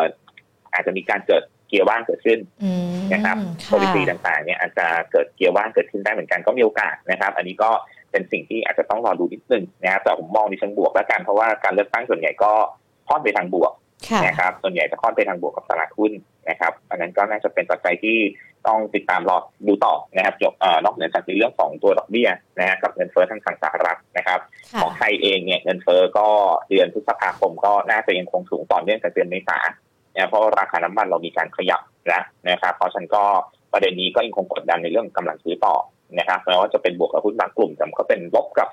าจจะมีการเกิดเกียร์ว่างเกิดขึ้นนะครับโพลิซีต่างๆเนี่ยอาจจะเกิดเกียร์ว่างเกิดขึ้นได้เหมือนกันก็มีโอกาสนะครับอันนี้ก็เป็นสิ่งที่อาจจะต้องรอดูนิดนึงนะครับแต่ผมมองในเชิงบวกแล้วกันเพราะว่าการเลือกตั้งส่วนใหญ่ก็ค่อนไปทางบวกนะครับส่วนใหญ่จะค่อนไปทางบวกกับตลาดหุ้นนะครับอันนั้นก็น่าจะเป็นปัจจัยที่ต้องติดตามรอดูต่อนะครับจบนอกเหนือจากเรื่องของตัวดอกเบี้ยนะฮะกับเงินเฟ้อทางฝั่งสหรัฐนะครับของไทยเองเนี่ยเงินเฟ้อก็เดือนพฤษภาคมก็น่าจะยังคงสูงต่อเนื่องจากเดือนเมษา นะเพราะราคาน้ำมันเรามีการขยับนะนะครับเพราะฉะนั้นก็ประเด็นนี้ก็ยังคงกดดันในเรื่องกำลังซื้อต่อนะครับแม้ว่าจะเป็นบวกกับหุ้นบางกลุ่มแต่ก็เป็นลบกับ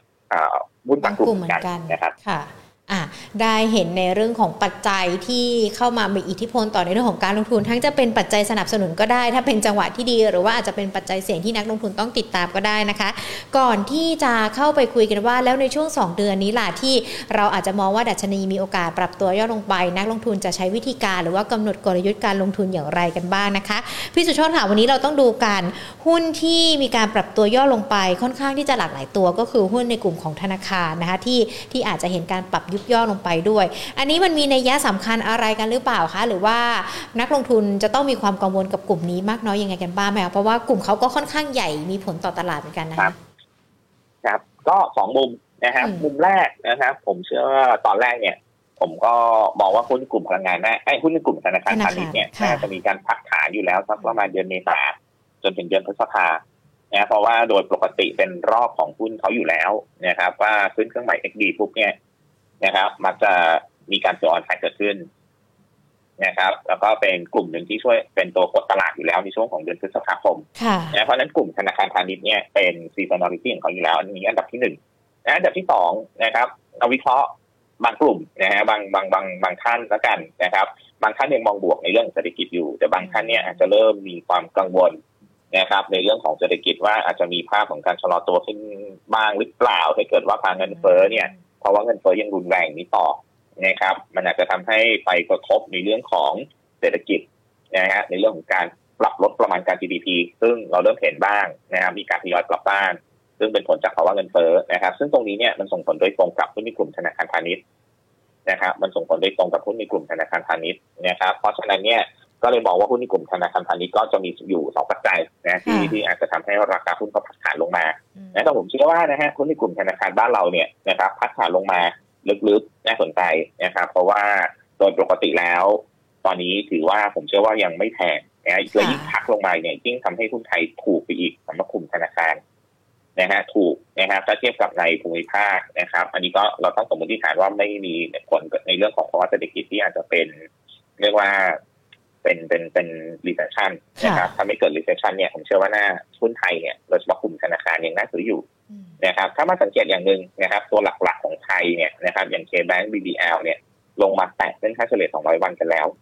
หุ้นบางกลุ่มเหมือนกันนะครับค่ะอ่ะได้เห็นในเรื่องของปัจจัยที่เข้ามามีอิทธิพลต่อในเรื่องของการลงทุนทั้งจะเป็นปัจจัยสนับสนุนก็ได้ถ้าเป็นจังหวะที่ดีหรือว่าอาจจะเป็นปัจจัยเสี่ยงที่นักลงทุนต้องติดตามก็ได้นะคะก่อนที่จะเข้าไปคุยกันว่าแล้วในช่วงสองเดือนนี้ล่ะที่เราอาจจะมองว่าดัชนีมีโอกาสปรับตัวย่อลงไปนักลงทุนจะใช้วิธีการหรือว่ากำหนดกลยุทธ์การลงทุนอย่างไรกันบ้างนะคะพี่สุโชติค่ะวันนี้เราต้องดูกันหุ้นที่มีการปรับตัวย่อลงไปค่อนข้างที่จะหลากหลายตัวก็คือหุ้นในกลุ่มของธนาคารนะคะที่ที่อาจจะเห็นการปรับยุบย่อลงไปด้วยอันนี้มันมีนัยยะสำคัญอะไรกันหรือเปล่าคะหรือว่านักลงทุนจะต้องมีความกังวลกับกลุ่มนี้มากน้อยยังไงกันบ้างไหมเพราะว่ากลุ่มเขาก็ค่อนข้างใหญ่มีผลต่อตลาดเหมือนกันนะครับครับก็สองมุมนะครับมุมแรกนะครับผมเชื่อว่าตอนแรกเนี่ยผมก็บอกว่าหุ้นกลุ่มพลังงานแม่ไอ้หุ้นกลุ่มธนาคารพาณิชย์เนี่ยน่าจะมีการพักฐานอยู่แล้วสักประมาณเดือนเมษาจนถึงเดือนพฤษภานะเพราะว่าโดยปกติเป็นรอบของหุ้นเขาอยู่แล้วนะครับว่าขึ้นเครื่องหมาย เอ็กซ์ ดี ปุ๊บเนี่ยนะครับมักจะมีการซื้อออนไลน์เกิดขึ้นนะครับแล้วก็เป็นกลุ่มหนึ่งที่ช่วยเป็นตัวกดตลาดอยู่แล้วในช่วงของเดือนพฤษภาคมนะเพราะนั้นกลุ่มธนาคารพาณิชย์เนี่ยเป็นซีซันนอลิตี้ของเขาอยู่แล้วอันนี้อันดับที่หนึ่งนะอันดับที่สองนะครับเราวิเคราะห์บางกลุ่มนะฮะบางบางบางบางท่านละกันนะครับบางท่านยังมองบวกในเรื่องเศรษฐกิจอยู่แต่บางท่านเนี่ยอาจจะเริ่มมีความกังวลนะครับในเรื่องของเศรษฐกิจว่าอาจจะมีภาพของการชะลอตัวขึ้นบ้างหรือเปล่าถ้าเกิดว่าภาวะเงินเฟ้อเนี่ยเพราะว่าเงินเฟ้อยังรุนแรงนี้ต่อนะครับมันอาจจะทำให้ไปกระทบในเรื่องของเศรษฐกิจนะฮะในเรื่องของการปรับลดประมาณการ จี ดี พี ซึ่งเราเริ่มเห็นบ้างนะครับมีการทยอยกลับบ้านซึ่งเป็นผลจากภาวะเงินเฟ้อนะครับซึ่งตรงนี้เนี่ยมันส่งผลโดยตรงกับหุ้นในกลุ่มธนาคารพาณิชย์นะครับมันส่งผลโดยตรงกับหุ้นในกลุ่มธนาคารพาณิชย์นะครับเพราะฉะนั้นเนี่ยก็เลยมองว่าหุ้นในกลุ่มธนาคารพาณิชย์ก็จะมีอยู่สองปัจจัยนะที่ที่อาจจะทำให้ราคาหุ้นก็พักฐานลงมาแต่ผมเชื่อว่านะฮะหุ้นในกลุ่มธนาคารบ้านเราเนี่ยนะครับพักฐานลงมาลึกๆน่าสนใจนะครับเพราะว่าโดยปกติแล้วตอนนี้ถือว่าผมเชื่อว่ายังไม่แพงนะเลยยิ่งพักลงมาเนี่ยยิ่งทำให้หุ้นไทยถูกไปอีกสำหรับกลุ่มธนาคารนะฮะถูกนะครับถ้าเทียบกับในภูมิภาคนะครับอันนี้ก็เราต้องสมมติฐานว่าไม่มีผลในเรื่องของภาวะเศรษฐกิจที่อาจจะเป็นเรียกว่าเป็นเป็นเป็น recession นะครับถ้าไม่เกิด recession เนี่ยผมเชื่อว่าหน้าหุ้นไทยเนี่ยโดยเฉพาะกลุ่มธนาคารยังน่าซื้ออยู่นะครับถ้ามาสังเกตอย่างนึงนะครับตัวหลักๆของไทยเนี่ยนะครับอย่าง K Bank บี บี แอล เนี่ยลงมาแตะเส้นค่าเฉลี่ยสองร้อยวันกันแล้ว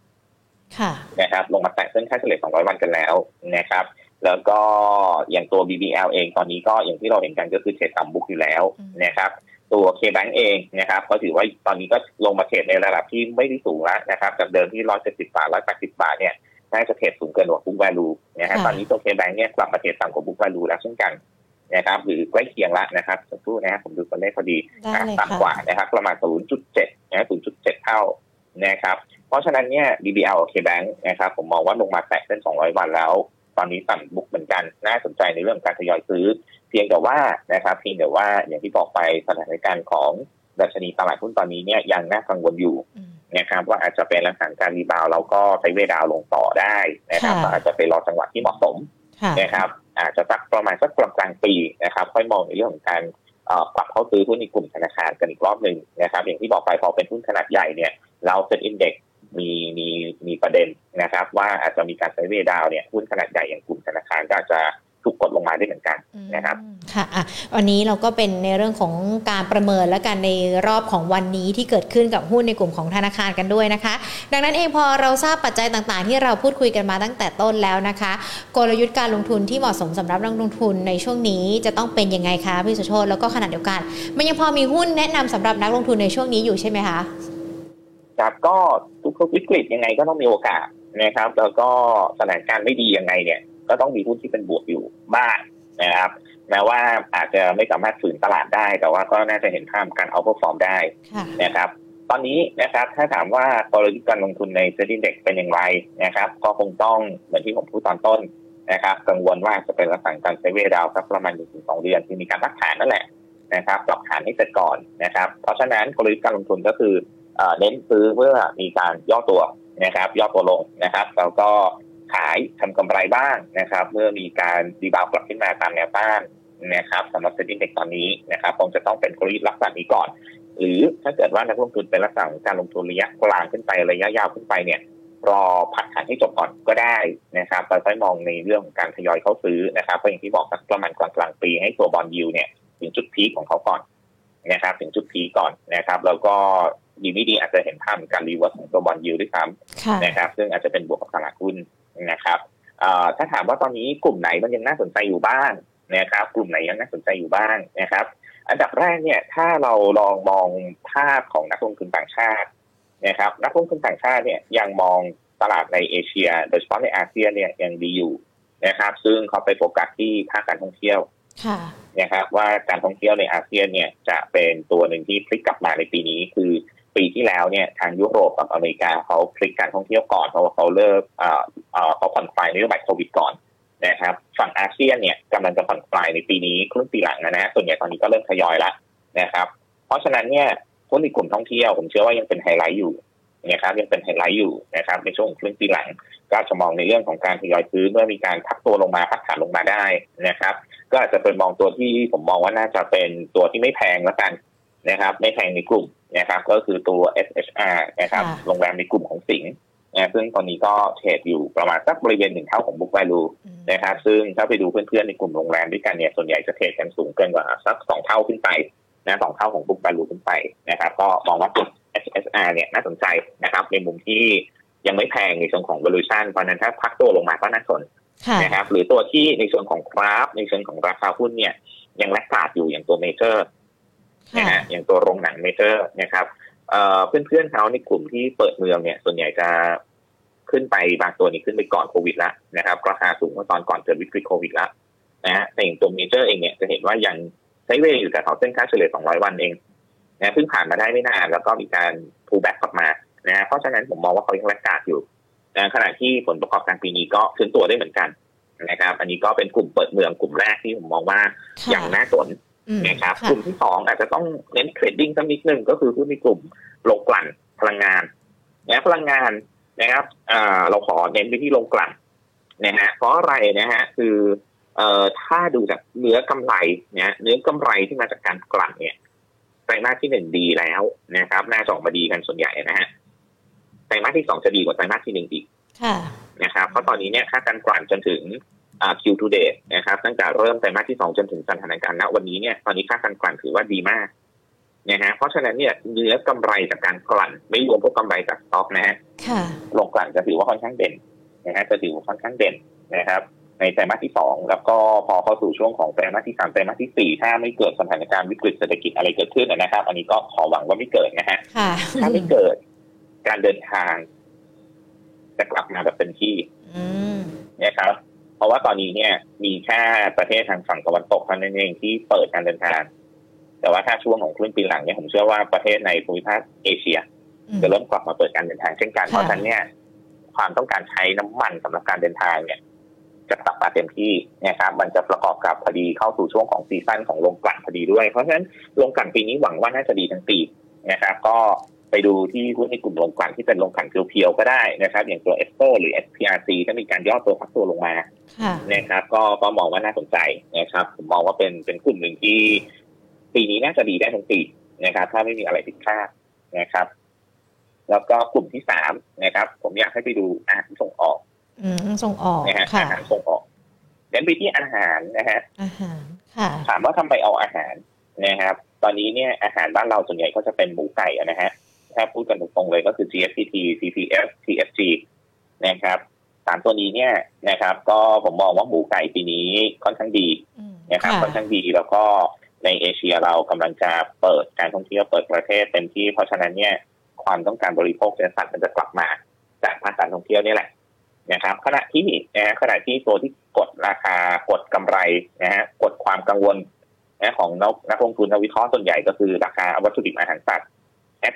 นะครับลงมาแตะเส้นค่าเฉลี่ยสองร้อยวันกันแล้วนะครับแล้วก็อย่างตัว บี บี แอล เองตอนนี้ก็อย่างที่เราเห็นกันก็คือเทรดต่ำบุกอยู่แล้วนะครับตัว K Bank เองนะครับก็ถือว่าตอนนี้ก็ลงมาเทรดในระดับที่ไม่ได้สูงแล้วนะครับจากเดิมที่หนึ่งร้อยเจ็ดสิบบาทหนึ่งร้อยแปดสิบบาทเนี่ยน่าจะเทรดสูงเกินกว่า book value นะฮะตอนนี้ตัว K Bank เนี่ยกลับมาเทรดต่ำกว่า book value แล้วเช่นกันนะครับหรือใกล้เคียงแล้วนะครับสักครู่นะผมดูตัวเลขพอดีต่ำกว่านะครับประมาณ ศูนย์จุดเจ็ด นะ ศูนย์จุดเจ็ด เท่านะครับเพราะฉะนั้นเนี่ย บี บี แอล K Bank นะครับผมมองว่าลงมาแตะเส้นสองร้อยวันแล้วตอนนี้ต่ำบุกเหมือนกันน่าสนใจในเรื่องการทยอยซื้อเพียงแต่ว่านะครับเพียงแต่ว่าอย่างที่บอกไปสถานการณ์ของดัชนีตลาดหุ้นตอนนี้เนี่ยยังน่ากังวลอยู่นะครับว่าอาจจะเป็นลักษณะการรีบาวแล้วก็ไซด์เวย์ดาวน์ลงต่อได้นะครับอาจจะไปรอจังหวะที่เหมาะสมนะครับอาจจะสักประมาณสักกลางๆปีนะครับค่อยมองในเรื่องของการปรับเข้าซื้อหุ้นในกลุ่มธนาคารกันอีกรอบนึงนะครับอย่างที่บอกไปพอเป็นหุ้นขนาดใหญ่เนี่ยเราเซ็ตอินเด็กซ์มีมีมีประเด็นนะครับว่าอาจจะมีการไซด์เวย์ดาวน์เนี่ยหุ้นขนาดใหญ่อย่างกลุ่มธนาคารก็จะถูกกดลงมาได้เหมือนกันนะครับค่ะวันนี้เราก็เป็นในเรื่องของการประเมินและกันในรอบของวันนี้ที่เกิดขึ้นกับหุ้นในกลุ่มของธนาคารกันด้วยนะคะดังนั้นเองพอเราทราบปัจจัยต่างๆที่เราพูดคุยกันมาตั้งแต่ต้นแล้วนะคะกลยุทธ์การลงทุนที่เหมาะสมสำหรับนักลงทุนในช่วงนี้จะต้องเป็นยังไงคะพี่สุโชติแล้วก็ขณะเดียวกันมันยังพอมีหุ้นแนะนำสำหรับนักลงทุนในช่วงนี้อยู่ใช่ไหมคะครับก็ทุกวิกฤตยังไงก็ต้องมีโอกาสนะครับแล้วก็สถานการณ์ไม่ดียังไงเนี่ยก็ต้องมีหุ้นที่เป็นบวกอยู่บ้างนะครับแม้ว่าอาจจะไม่สามารถฝืนตลาดได้แต่ว่าก็น่าจะเห็นภาพการเอาท์เพอร์ฟอร์มได้นะครับตอนนี้นะครับถ้าถามว่ากลยุทธ์การลงทุนใน เอส แอนด์ พี Index เป็นอย่างไรนะครับก็คงต้องเหมือนที่ผมพูดตอนต้นนะครับกังวลว่าจะเป็นลักษณะการไซด์เวย์ดาวน์สักประมาณ หนึ่งถึงสอง เดือนที่มีการพักฐานนั่นแหละนะครับปรับฐานให้เสร็จก่อนนะครับเพราะฉะนั้นกลยุทธ์การลงทุนก็คือเน้นซื้อเมื่อมีการย่อตัวนะครับย่อตัวลงนะครับแล้วก็ขายทำกำไรบ้างนะครับเมื่อมีการรีบาวด์กลับขึ้นมาตามแนวต้านนะครับสำหรับเซ็ตอินเด็กซ์ตอนนี้นะครับคงจะต้องเป็นกลยุทธ์ลักษณะนี้ก่อนหรือถ้าเกิดว่านักลงทุนเป็นลักษณะการลงทุนระยะกลางขึ้นไประยะยาวขึ้นไปเนี่ย รอผัดขายให้จบก่อนก็ได้นะครับเราค่อยมองในเรื่องของการทยอยเข้าซื้อนะครับเพราะอย่างที่บอกสักประมาณกลางกลางปีให้ตัวบอนด์ยิลด์เนี่ยถึงจุดพีคของเขาก่อนนะครับถึงจุดพีคก่อนนะครับแล้วก็ดีไม่ดีอาจจะเห็นภาพการรีเวิร์สของตัวบอนด์ยิลด์ด้วยซ้ำนะครับซึ่งอาจจะเป็นบวกกับตลาดหุ้นนะครับถ้าถามว่าตอนนี้กลุ่มไหนมันยังน่าสนใจอยู่บ้างนะครับกลุ่มไหนยังน่าสนใจอยู่บ้างนะครับอันดับแรกเนี่ยถ้าเราลองมองภาพของนักลงทุนต่างชาตินะครับนักลงทุนต่างชาติเนี่ยยังมองตลาดในเอเชียโดยเฉพาะในอาเซียนเนี่ยยังดีอยู่นะครับซึ่งเขาไปโฟกัสที่ภาคการท่องเที่ยวนะครับว่าการท่องเที่ยวในอาเซียนเนี่ยจะเป็นตัวหนึ่งที่พลิกกลับมาในปีนี้คือปีที่แล้วเนี่ยทางยุโรปกับอเมริกาเขาพลิกการท่องเที่ยวก่อนเพราะว่าเขาเลิกเอ่อเอ่อเขาผ่อนคลายนโยบายโควิดก่อนนะครับฝั่งอาเซียนเนี่ยกำลังจะผ่อนคลายในปีนี้ครึ่งปีหลังนะฮะส่วนใหญ่ตอนนี้ก็เริ่มทยอยแล้วนะครับเพราะฉะนั้นเนี่ยหุ้นในกลุ่มท่องเที่ยวผมเชื่อว่ายังเป็นไฮไลท์อยู่นะครับยังเป็นไฮไลท์อยู่นะครับในช่วงครึ่งปีหลังก็จะมองในเรื่องของการทยอยซื้อเมื่อมีการพักตัวลงมาพักฐานลงมาได้นะครับก็อาจจะเป็นมองตัวที่ผมมองว่าน่าจะเป็นตัวที่ไม่แพงละกันนะครับไม่แพงในกลุ่มนะครับก็คือตัว เอส เอช อาร์ นะครับโรงแรมในกลุ่มของสิงห์นะซึ่งตอนนี้ก็เทรดอยู่ประมาณสักบริเวณหนึ่งเท่าของ book value นะครับซึ่งถ้าไปดูเพื่อนๆในกลุ่มโรงแรมด้วยกันเนี่ยส่วนใหญ่จะเทรดกันสูงเกินกว่าสักสองเท่าขึ้นไปนะสองเท่าของ book value ขึ้นไปนะครับก็มองว่าตัว เอส เอช อาร์ เนี่ยน่าสนใจนะครับในมุมที่ยังไม่แพงในส่วนของ valuation เพราะนั้นถ้าพักตัวลงมาก็น่าสนนะครับหรือตัวที่ในส่วนของกราฟในส่วนของราคาหุ้นเนี่ยยังแลกขาดอยู่อย่างตัวเมเจอร์นะฮะอย่างตัวโรงหนังเมเจอร์นะครับเอ่อเพื่อนๆเขาในกลุ่มที่เปิดเมืองเนี่ยส่วนใหญ่จะขึ้นไปบางตัวนี้ขึ้นไปก่อนโควิดแล้วนะครับราคาสูงกว่าตอนก่อนเกิดวิกฤตโควิดแล้วนะฮะแต่อย่างตัวเมเจอร์เองเนี่ยจะเห็นว่ายังไซด์เวย์อยู่แต่เขาเส้นค่าเฉลี่ยสองร้อยวันเองนะเพิ่งผ่านมาได้ไม่นานแล้วก็มีการพูลแบ็คกลับมานะเพราะฉะนั้นผมมองว่าเขายังแลกขาดอยู่นะขณะที่ผลประกอบการปีนี้ก็ขึ้นตัวได้เหมือนกันนะครับอันนี้ก็เป็นกลุ่มเปิดเมืองกลุ่มแรกที่ผมมองว่าอย่างน่าสนนะครับกลุ่มที่สองอาจจะต้องเน้นเทรดดิ้งสักนิดนึงก็คือหุ้นในกลุ่มโรงกลั่นพลังงานนะพลังงานนะครับเราขอเน้นไปที่โรงกลั่นนะฮะเพราะอะไรนะฮะคือถ้าดูจากเนื้อกำไรนะเนื้อกำไรที่มาจากการกลั่นเนี่ยไตรมาสที่หนึ่งดีแล้วนะครับน่าจะออกมาดีกันส่วนใหญ่นะฮะไตรมาสที่สองจะดีกว่าไตรมาสที่หนึ่งอีกนะครับเพราะตอนนี้เนี่ยค่าการกลั่นจนถึงQ today นะครับตั้งแต่เริ่มไตรมาสที่สองจนถึงสถานการณ์ณวันนี้เนี่ยตอนนี้ค่าการกลั่นถือว่าดีมากนะฮะเพราะฉะนั้นเนี่ยเนื้อกำไรจากการกลั่นไม่รวมพวกกำไรจากสต็อกนะฮะโรงกลั่นจะถือว่าค่อนข้างเด่นนะฮะจะถือว่าค่อนข้างเด่นนะครับในไตรมาสที่สองแล้วก็พอเข้าสู่ช่วงของไตรมาสที่สามไตรมาสที่สี่ถ้าไม่เกิดสถานการณ์วิกฤตเศรษฐกิจอะไรเกิดขึ้นนะครับอันนี้ก็ขอหวังว่าไม่เกิดนะฮะถ้าไม่เกิดการเดินทางจะกลับมาแบบเต็มที่นะครับเพราะว่าตอนนี้เนี่ยมีแค่ประเทศทางฝั่งตะวันตกเท่านั้นเองที่เปิดการเดินทางแต่ว่าถ้าช่วงของครึ่งปีหลังเนี่ยผมเชื่อว่าประเทศในภูมิภาคเอเชียจะเริ่มกลับมาเปิดการเดินทางเช่นกันเพราะฉะนั้นเนี่ยความต้องการใช้น้ำมันสำหรับการเดินทางเนี่ยจะกลับมาเต็มที่นะครับมันจะประกอบกับพอดีเข้าสู่ช่วงของซีซั่นของโรงกลั่นพอดีด้วยเพราะฉะนั้นโรงกลั่นปีนี้หวังว่าน่าจะดีทั้งปีนะครับก็ไปดูที่หุ้นในกลุ่มโรงกลั่นที่เป็นโรงกลั่นเพียวๆก็ได้นะครับอย่างตัวเอสโตหรือ เอส พี อาร์ ซี ถ้ามีการย่อตัวพักตัวลงมานะครับก็ก็มองว่าน่าสนใจนะครับผมมองว่าเป็นเป็นกลุ่มหนึ่งที่ปีนี้น่าจะดีได้ทั้งปีนะครับถ้าไม่มีอะไรผิดพลาดนะครับแล้วก็กลุ่มที่สามนะครับผมอยากให้ไปดูอาหารส่งออกอืมส่งออกนะฮะอาหารส่งออกเน้นไปที่อาหารนะฮะอาหารค่ะถามว่าทำไมเอาอาหารนะครับตอนนี้เนี่ยอาหารบ้านเราส่วนใหญ่ก็จะเป็นหมูไก่นะฮะถ้าพูดกันตรงๆเลยก็คือ จี เอส พี ที ซี พี เอฟ ที เอฟ จี นะครับสามตัวนี้เนี่ยนะครับก็ผมมองว่าหมูไก่ปีนี้ค่อนข้างดีนะครับค่อนข้างดีแล้วก็ในเอเชียเรากำลังจะเปิดการท่องเที่ยวเปิดประเทศเต็มที่เพราะฉะนั้นเนี่ยความต้องการบริโภคเนื้อสัตว์มันจะกลับมาจากภาคการท่องเที่ยวนี่แหละนะครับขณะที่นะขณะที่ตัวที่กดราคากดกำไรนะฮะกดความกังวลนะของนักลงทุนนักวิเคราะห์ส่วนใหญ่ก็คือราคาวัตถุดิบอาหารสัตว์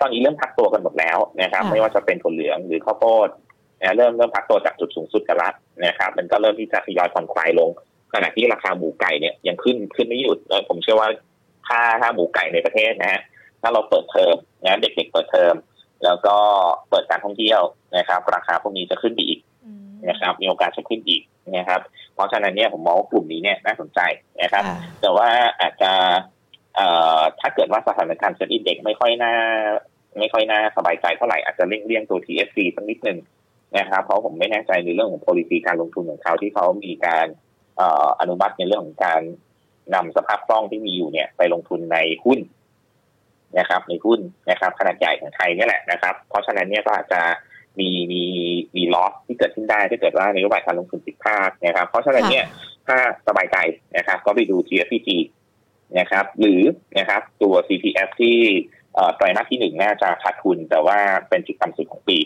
ตอนนี้เริ่มพักตัวกันหมดแล้วนะครับไม่ว่าจะเป็นถั่วเหลืองหรือข้าวโพดนะเริ่มเริ่มพักตัวจากจุดสูงสุดกันละนะครับมันก็เริ่มที่จะทยอยผ่อนคลายลงขณะที่ราคาหมูไก่เนี่ยยังขึ้นขึ้นไม่หยุดผมเชื่อว่าค่าค่าหมูไก่ในประเทศนะฮะถ้าเราเปิดเทอมนะเด็กๆเปิดเทอมแล้วก็เปิดการท่องเที่ยวนะครับราคาพวกนี้จะขึ้นอีกนะครับมีโอกาสจะขึ้นอีกนะครับเพราะฉะนั้นเนี่ยผมมองว่ากลุ่มนี้เนี่ยน่าสนใจนะครับแต่ว่าอาจจะถ้าเกิดว่าสถานการณ์ เอส แอนด์ พี อินเด็กซ์ไม่ค่อยน่าไม่ค่อยน่าสบายใจเท่าไหร่อาจจะเลี่ยงเลี่ยงตัว ที เอส ซี สักนิดนึง นะครับเพราะผมไม่แน่ใจในเรื่องของ policy การลงทุนของเขาที่เขามีการเอ่ออนุมัติในเรื่องของการนำสภาพคล่องที่มีอยู่เนี่ยไปลงทุนในหุ้นนะครับในหุ้นนะครับขนาดใหญ่ของไทยนี่แหละนะครับเพราะฉะนั้นเนี่ยก็อาจจะมีมีมีลอสที่เกิดขึ้นได้ถ้าเกิดว่านโยบายการลงทุนผิดพลาดนะครับเพราะฉะนั้นเนี่ยถ้าสบายใจนะครับก็ไปดู จี เอส พี ที นะครับหรือนะครับตัว ซี พี เอฟ ที่ไตรมาสที่หนึ่งน่าจะขาดทุนแต่ว่าเป็นจุดต่ำสุดของปี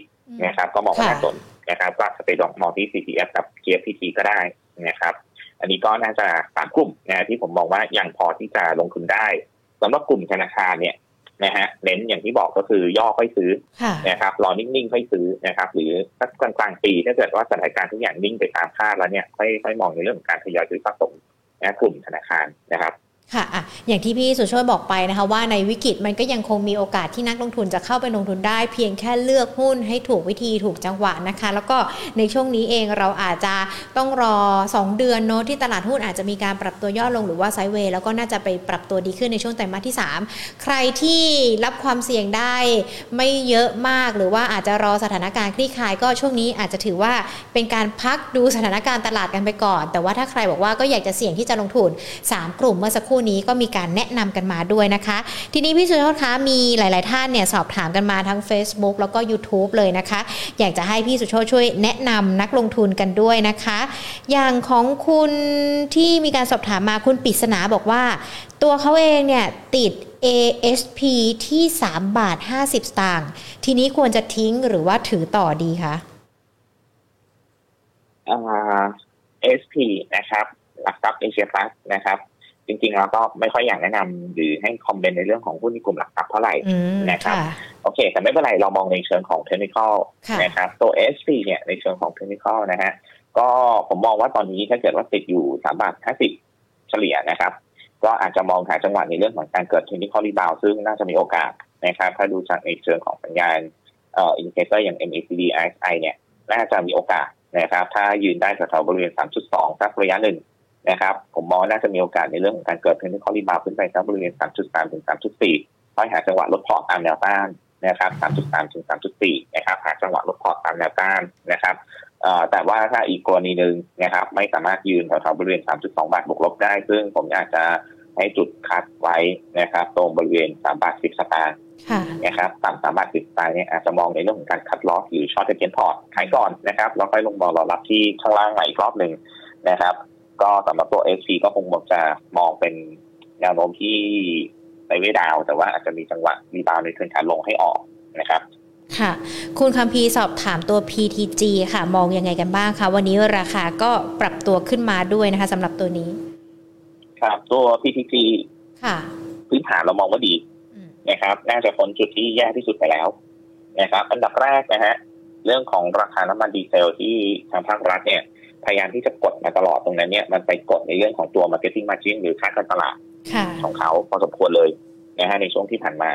นะครับก็มองว่าน่าสนนะครับว่าจะไปลองมองที่ ซี พี เอฟ กับ จี เอส พี ที ก็ได้นะครับอันนี้ก็น่าจะสามกลุ่มนะที่ผมมองว่ายังพอที่จะลงทุนได้สำหรับกลุ่มธนาคารเนี่ยนะฮะเน้นอย่างที่บอกก็คือย่อค่อยซื้อนะครับรอนิ่งๆค่อยซื้อนะครับหรือสักกลางๆปีถ้าเกิดว่าสถานการณ์ทุกอย่างนิ่งไปตามคาดแล้วเนี่ยค่อยค่อยมองในเรื่องของการทยอยซื้อสะสมนะกลุ่มธนาคารนะครับค่ะอ่ะอย่างที่พี่สุโชติบอกไปนะคะว่าในวิกฤตมันก็ยังคงมีโอกาสที่นักลงทุนจะเข้าไปลงทุนได้เพียงแค่เลือกหุ้นให้ถูกวิธีถูกจังหวะนะคะแล้วก็ในช่วงนี้เองเราอาจจะต้องรอสองเดือนเนาะที่ตลาดหุ้นอาจจะมีการปรับตัวย่อลงหรือว่าไซด์เวย์แล้วก็น่าจะไปปรับตัวดีขึ้นในช่วงไตรมาสที่สามใครที่รับความเสี่ยงได้ไม่เยอะมากหรือว่าอาจจะรอสถานการณ์คลี่คลายก็ช่วงนี้อาจจะถือว่าเป็นการพักดูสถานการณ์ตลาดกันไปก่อนแต่ว่าถ้าใครบอกว่าก็อยากจะเสี่ยงที่จะลงทุนสามกลุ่มเมื่อสักครู่นี้ก็มีการแนะนำกันมาด้วยนะคะทีนี้พี่สุโชติคะมีหลายๆท่านเนี่ยสอบถามกันมาทั้ง Facebook แล้วก็ YouTube เลยนะคะอยากจะให้พี่สุโชติช่วยแนะนำนักลงทุนกันด้วยนะคะอย่างของคุณที่มีการสอบถามมาคุณปริศนาบอกว่าตัวเขาเองเนี่ยติด เอ เอส พี ที่ สามบาทห้าสิบสตางค์ทีนี้ควรจะทิ้งหรือว่าถือต่อดีคะอ่า เอ เอส พี นะครับหลักทรัพย์เอเชียพลัสนะครับจริงๆเราก็ไม่ค่อยอยากแนะนำหรือให้คอมเมนต์ในเรื่องของหุ้นในกลุ่มหลักทรัพย์เท่าไหร่นะครับโอเคแต่ไม่เป็นไรเรามองในเชิงของเทคนิคอลนะครับตัว เอ เอส พี เนี่ยในเชิงของเทคนิคอลนะฮะก็ผมมองว่าตอนนี้ถ้าเกิดว่าติดอยู่ สามบาทห้าสิบ เฉลี่ยนะครับก็อาจจะมองหาจังหวะในเรื่องของการเกิดเทคนิคอลรีบาวด์ซึ่งน่าจะมีโอกาสนะครับถ้าดูจากในเชิงของสัญญาณเอ่ออินดิเคเตอร์อย่าง เอ็ม เอ ซี ดี อาร์ เอส ไอ เนี่ยน่าจะมีโอกาสนะครับถ้ายืนได้แถวๆบริเวณ สามจุดสอง สักระยะหนึ่งนะครับผมมองน่าจะมีโอกาสในเรื่องของการเกิดเทคนิคอลรีบาวด์ขึ้นไปสักบริเวณ สามจุดสามถึงสามจุดสี่ ค่อยหาจังหวะลดพอร์ตตามแนวต้านนะครับ สามจุดสามถึงสามจุดสี่ นะครับหาจังหวะลดพอร์ตตามแนวต้านนะครับเอ่อแต่ว่าถ้าอีกกรณีนึงนะครับไม่สามารถยืนแถวๆบริเวณ สามจุดสองบาทบวกลบได้ซึ่งผมอาจจะให้จุดคัดไว้นะครับตรงบริเวณ สามบาทสิบสตางค์นะครับต่ำ สามบาทสิบสตางค์เนี่ยอาจจะมองในเรื่องของการคัดลอสหรือช็อตเทเกนพอร์ตขายก่อนนะครับแล้วค่อยลงมารอรับที่ข้างล่างใหม่อีกรอบนึงนะครับก็สำหรับตัว เอ เอส พี ก็คงบอกจะมองเป็นแนวโน้มที่ไซด์เวย์ดาวแต่ว่าอาจจะมีจังหวะรีบาวในเทิร์นขาลงให้ออกนะครับค่ะคุณคัมภีร์สอบถามตัว พี ที จี ค่ะมองยังไงกันบ้างคะวันนี้ราคาก็ปรับตัวขึ้นมาด้วยนะคะสำหรับตัวนี้ครับตัว พี ที จี ค่ะพื้นฐานเรามองว่าดีนะครับน่าจะพ้นจุดที่แย่ที่สุดไปแล้วนะครับอันดับแรกนะฮะเรื่องของราคาน้ำมันดีเซลที่ทางภาครัฐเนี่ยพยายามที่จะกดมาตลอดตรงนั้นเนี่ยมันไปกดในเรื่องของตัว marketing margin หรือค่าการตลาดของเขาพอสมควรเลยนะฮะในช่วงที่ผ่านมา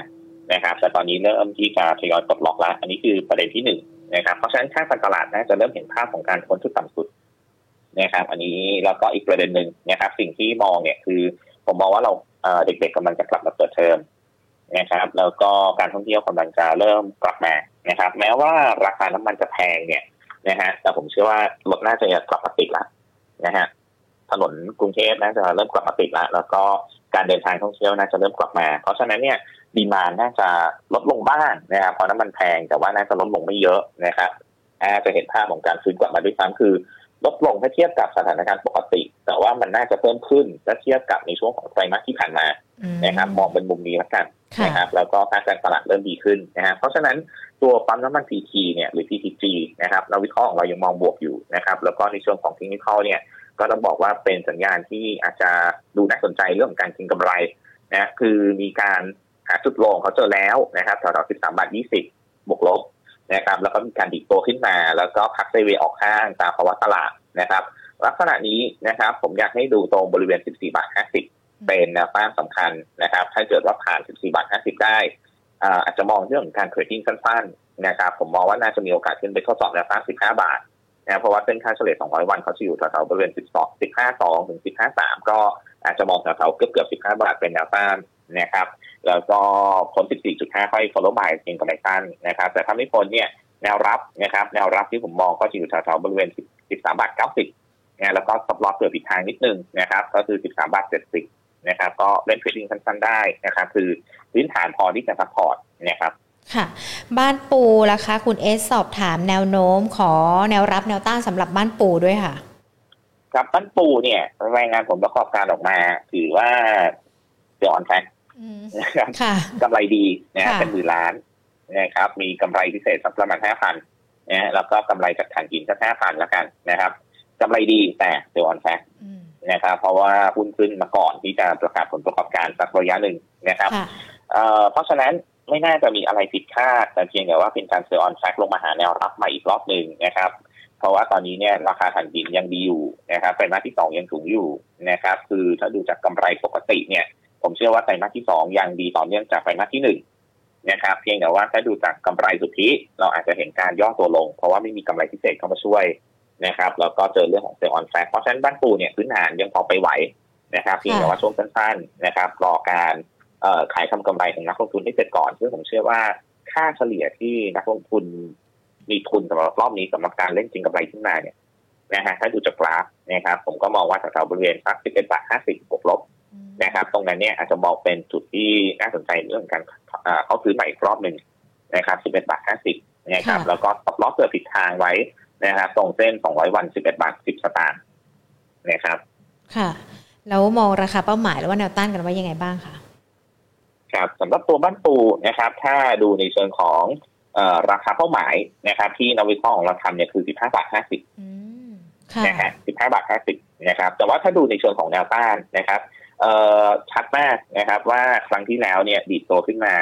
นะครับแต่ตอนนี้เริ่มที่จะทยอยปลดล็อกแล้วอันนี้คือประเด็นที่หนึ่งนะครับเพราะฉะนั้นค่าการตลาดน่าจะเริ่มเห็นภาพของการพ้นจุดต่ำสุดนะครับอันนี้แล้วก็อีกประเด็นนึงนะครับสิ่งที่มองเนี่ยคือผมมองว่าเราเด็กๆกำลังจะกลับมาเปิดเทอมนะครับแล้วก็การท่องเที่ยวกำลังจะเริ่มกลับมานะครับแม้ว่าราคาน้ำมันจะแพงเนี่ยนะฮะแต่ผมเชื่อว่ารถน่าจะกลับมาติดละนะฮะถนนกรุงเทพน่าจะเริ่มกลับมาติดละแล้วก็การเดินทางท่องเที่ยวน่าจะเริ่มกลับมาเพราะฉะนั้นเนี่ยดีมานด์น่าจะลดลงบ้างนะครับเพราะน้ำมันแพงแต่ว่าน่าจะลดลงไม่เยอะนะครับอาจจะเห็นภาพของการฟื้นกลับมาด้วยซ้ำคือลดลงถ้าเทียบกับสถานการณ์ปกติแต่ว่ามันน่าจะเพิ่มขึ้นถ้าเทียบกับในช่วงของไตรมาสที่ผ่านมานะครับมองเป็นมุมนี้ละกันนะครับแล้วก็ค่าการตลาดเริ่มดีขึ้นนะฮะเพราะฉะนั้นตัวปั๊มน้ำมัน พี ที เนี่ยหรือ พี ที จี นะครับเราวิเคราะห์ของเรายังมองบวกอยู่นะครับแล้วก็ในช่วงของเทคนิคอลเนี่ยก็ต้องบอกว่าเป็นสัญญาณที่อาจจะดูน่าสนใจเรื่องของการเก็งกำไรนะคือมีการหาจุดลงเขาเจอแล้วนะครับแถวๆ สิบสามบาทยี่สิบบวกลบนะครับแล้วก็มีการดิบตัวขึ้นมาแล้วก็พักไซด์เวย์ออกข้างตามภาวะตลาดนะครับลักษณะนี้นะครับผมอยากให้ดูตรงบริเวณ สิบสี่บาทห้าสิบเป็นแนวต้านสำคัญนะครับถ้าเกิดว่าผ่าน สิบสี่บาทห้าสิบได้อาจจะมองเรื่องของการเทรดดิ้งสั้นๆนะครับผมมองว่าน่าจะมีโอกาสขึ้นไปทดสอบแนวต้านสิบห้าบาทนะเพราะว่าเส้นค่าเฉลี่ยสองร้อยวันเขาจะอยู่แถวๆบริเวณสิบสอง สิบห้า สองถึงสิบห้า สามก็อาจจะมองแถวๆเกือบๆสิบห้าบาทเป็นแนวต้านนะครับแล้วก็พ้น สิบสี่จุดห้า ค่อย follow by เก็งกำไรสั้นนะครับแต่ถ้าไม่พ้นเนี่ยแน แนวรับนะครับแนวรับที่ผมมองก็จะอยู่แถวๆบริเวณสิบสามจุดเก้าศูนย์ นะแล้วก็ซับล็อตเกิดอีกทางนิดนึงนะครับก็คือ สิบสามจุดเจ็ดศูนย์ นะครับก็เล่นเทรดดิ้งสั้นๆได้นะครับคือพื้นฐานพอที่จะซัพพอร์ตนะครับค่ะบ้านปูล่ะคะคุณเอสสอบถามแนวโน้มขอแนวรับแนวต้านสำหรับบ้านปูด้วยค่ะครับบ้านปูเนี่ยรายงานผลประกอบการออกมาถือว่าเดือดอ่อนแข็งนะครับกำไรดีนะเป็นหมื่นล้านนะครับมีกำไรพิเศษสักประมาณ ห้าพัน นะแล้วก็กำไรจากฐานกินสัก ห้าพัน แล้วกันนะครับกำไรดีแต่เดือดอ่อนแข็งนะครับเพราะว่าหุ้นขึ้นมาก่อนที่จะประกาศผลประกอบการสักระยะหนึ่งนะครับเพราะฉะนั้นไม่น่าจะมีอะไรผิดคาดแต่เพียงแต่ว่าเป็นการเซลล์ออนแฟกลงมาหาแนวรับใหม่อีกรอบหนึ่งนะครับเพราะว่าตอนนี้เนี่ยราคาถ่านหินยังดีอยู่นะครับไตรมาสที่สองยังสูงอยู่นะครับคือถ้าดูจากกำไรปกติเนี่ยผมเชื่อว่าไตรมาสที่สองยังดีต่อเนื่องจากไตรมาสที่หนึ่งนะครับเพียงแต่ว่าถ้าดูจากกำไรสุทธิเราอาจจะเห็นการย่อตัวลงเพราะว่าไม่มีกำไรพิเศษเข้ามาช่วยนะครับแล้วก็เจอเรื่องของเซลล์ออนแฟกเพราะฉะนั้นบ้านปูเนี่ยพื้นฐานยังพอไปไหวนะครับเพียงแต่ว่าช่วงสั้นๆนะครับรอการขายทำกำไรของนักลงทุนให้เสร็จก่อนซึ่งผมเชื่อว่าค่าเฉลี่ยที่นักลงทุนมีทุนสำหรับรอบนี้สำหรับการเล่นจริงกำไรขึ้นมาเนี่ยนะฮะถ้าดูจากกราฟนะครับผมก็มองว่าแถวๆบริเวณสัก สิบเอ็ดจุดห้าศูนย์ บวกลบนะครับตรงนั้นเนี่ยอาจจะมองเป็นจุดที่น่าสนใจเรื่องการเข้าซื้อใหม่อีกรอบหนึ่งนะครับ สิบเอ็ดจุดห้าศูนย์ นะครับแล้วก็ตบล็อกเกิดผิดทางไว้นะครับตรงเส้นสองร้อยวัน สิบเอ็ดจุดสิบสตางค์นะครับค่ะแล้วมองราคาเป้าหมายแล้วว่าแนวต้านกันไว้ยังไงบ้างคะสำหรับตัวบ้านปูนะครับถ้าดูในเชิงของเอ่อราคาเป้าหมายนะครับที่นักวิเคราะห์ของเราทำเนี่ยคือ สิบห้าจุดห้าศูนย์ อืมค่ะนะฮะ สิบห้าจุดห้าศูนย์ นะครับแต่ว่าถ้าดูในเชิงของแนวต้านนะครับเอ่อชัดมากนะครับว่าครั้งที่แล้วเนี่ยดีดตัวขึ้นมา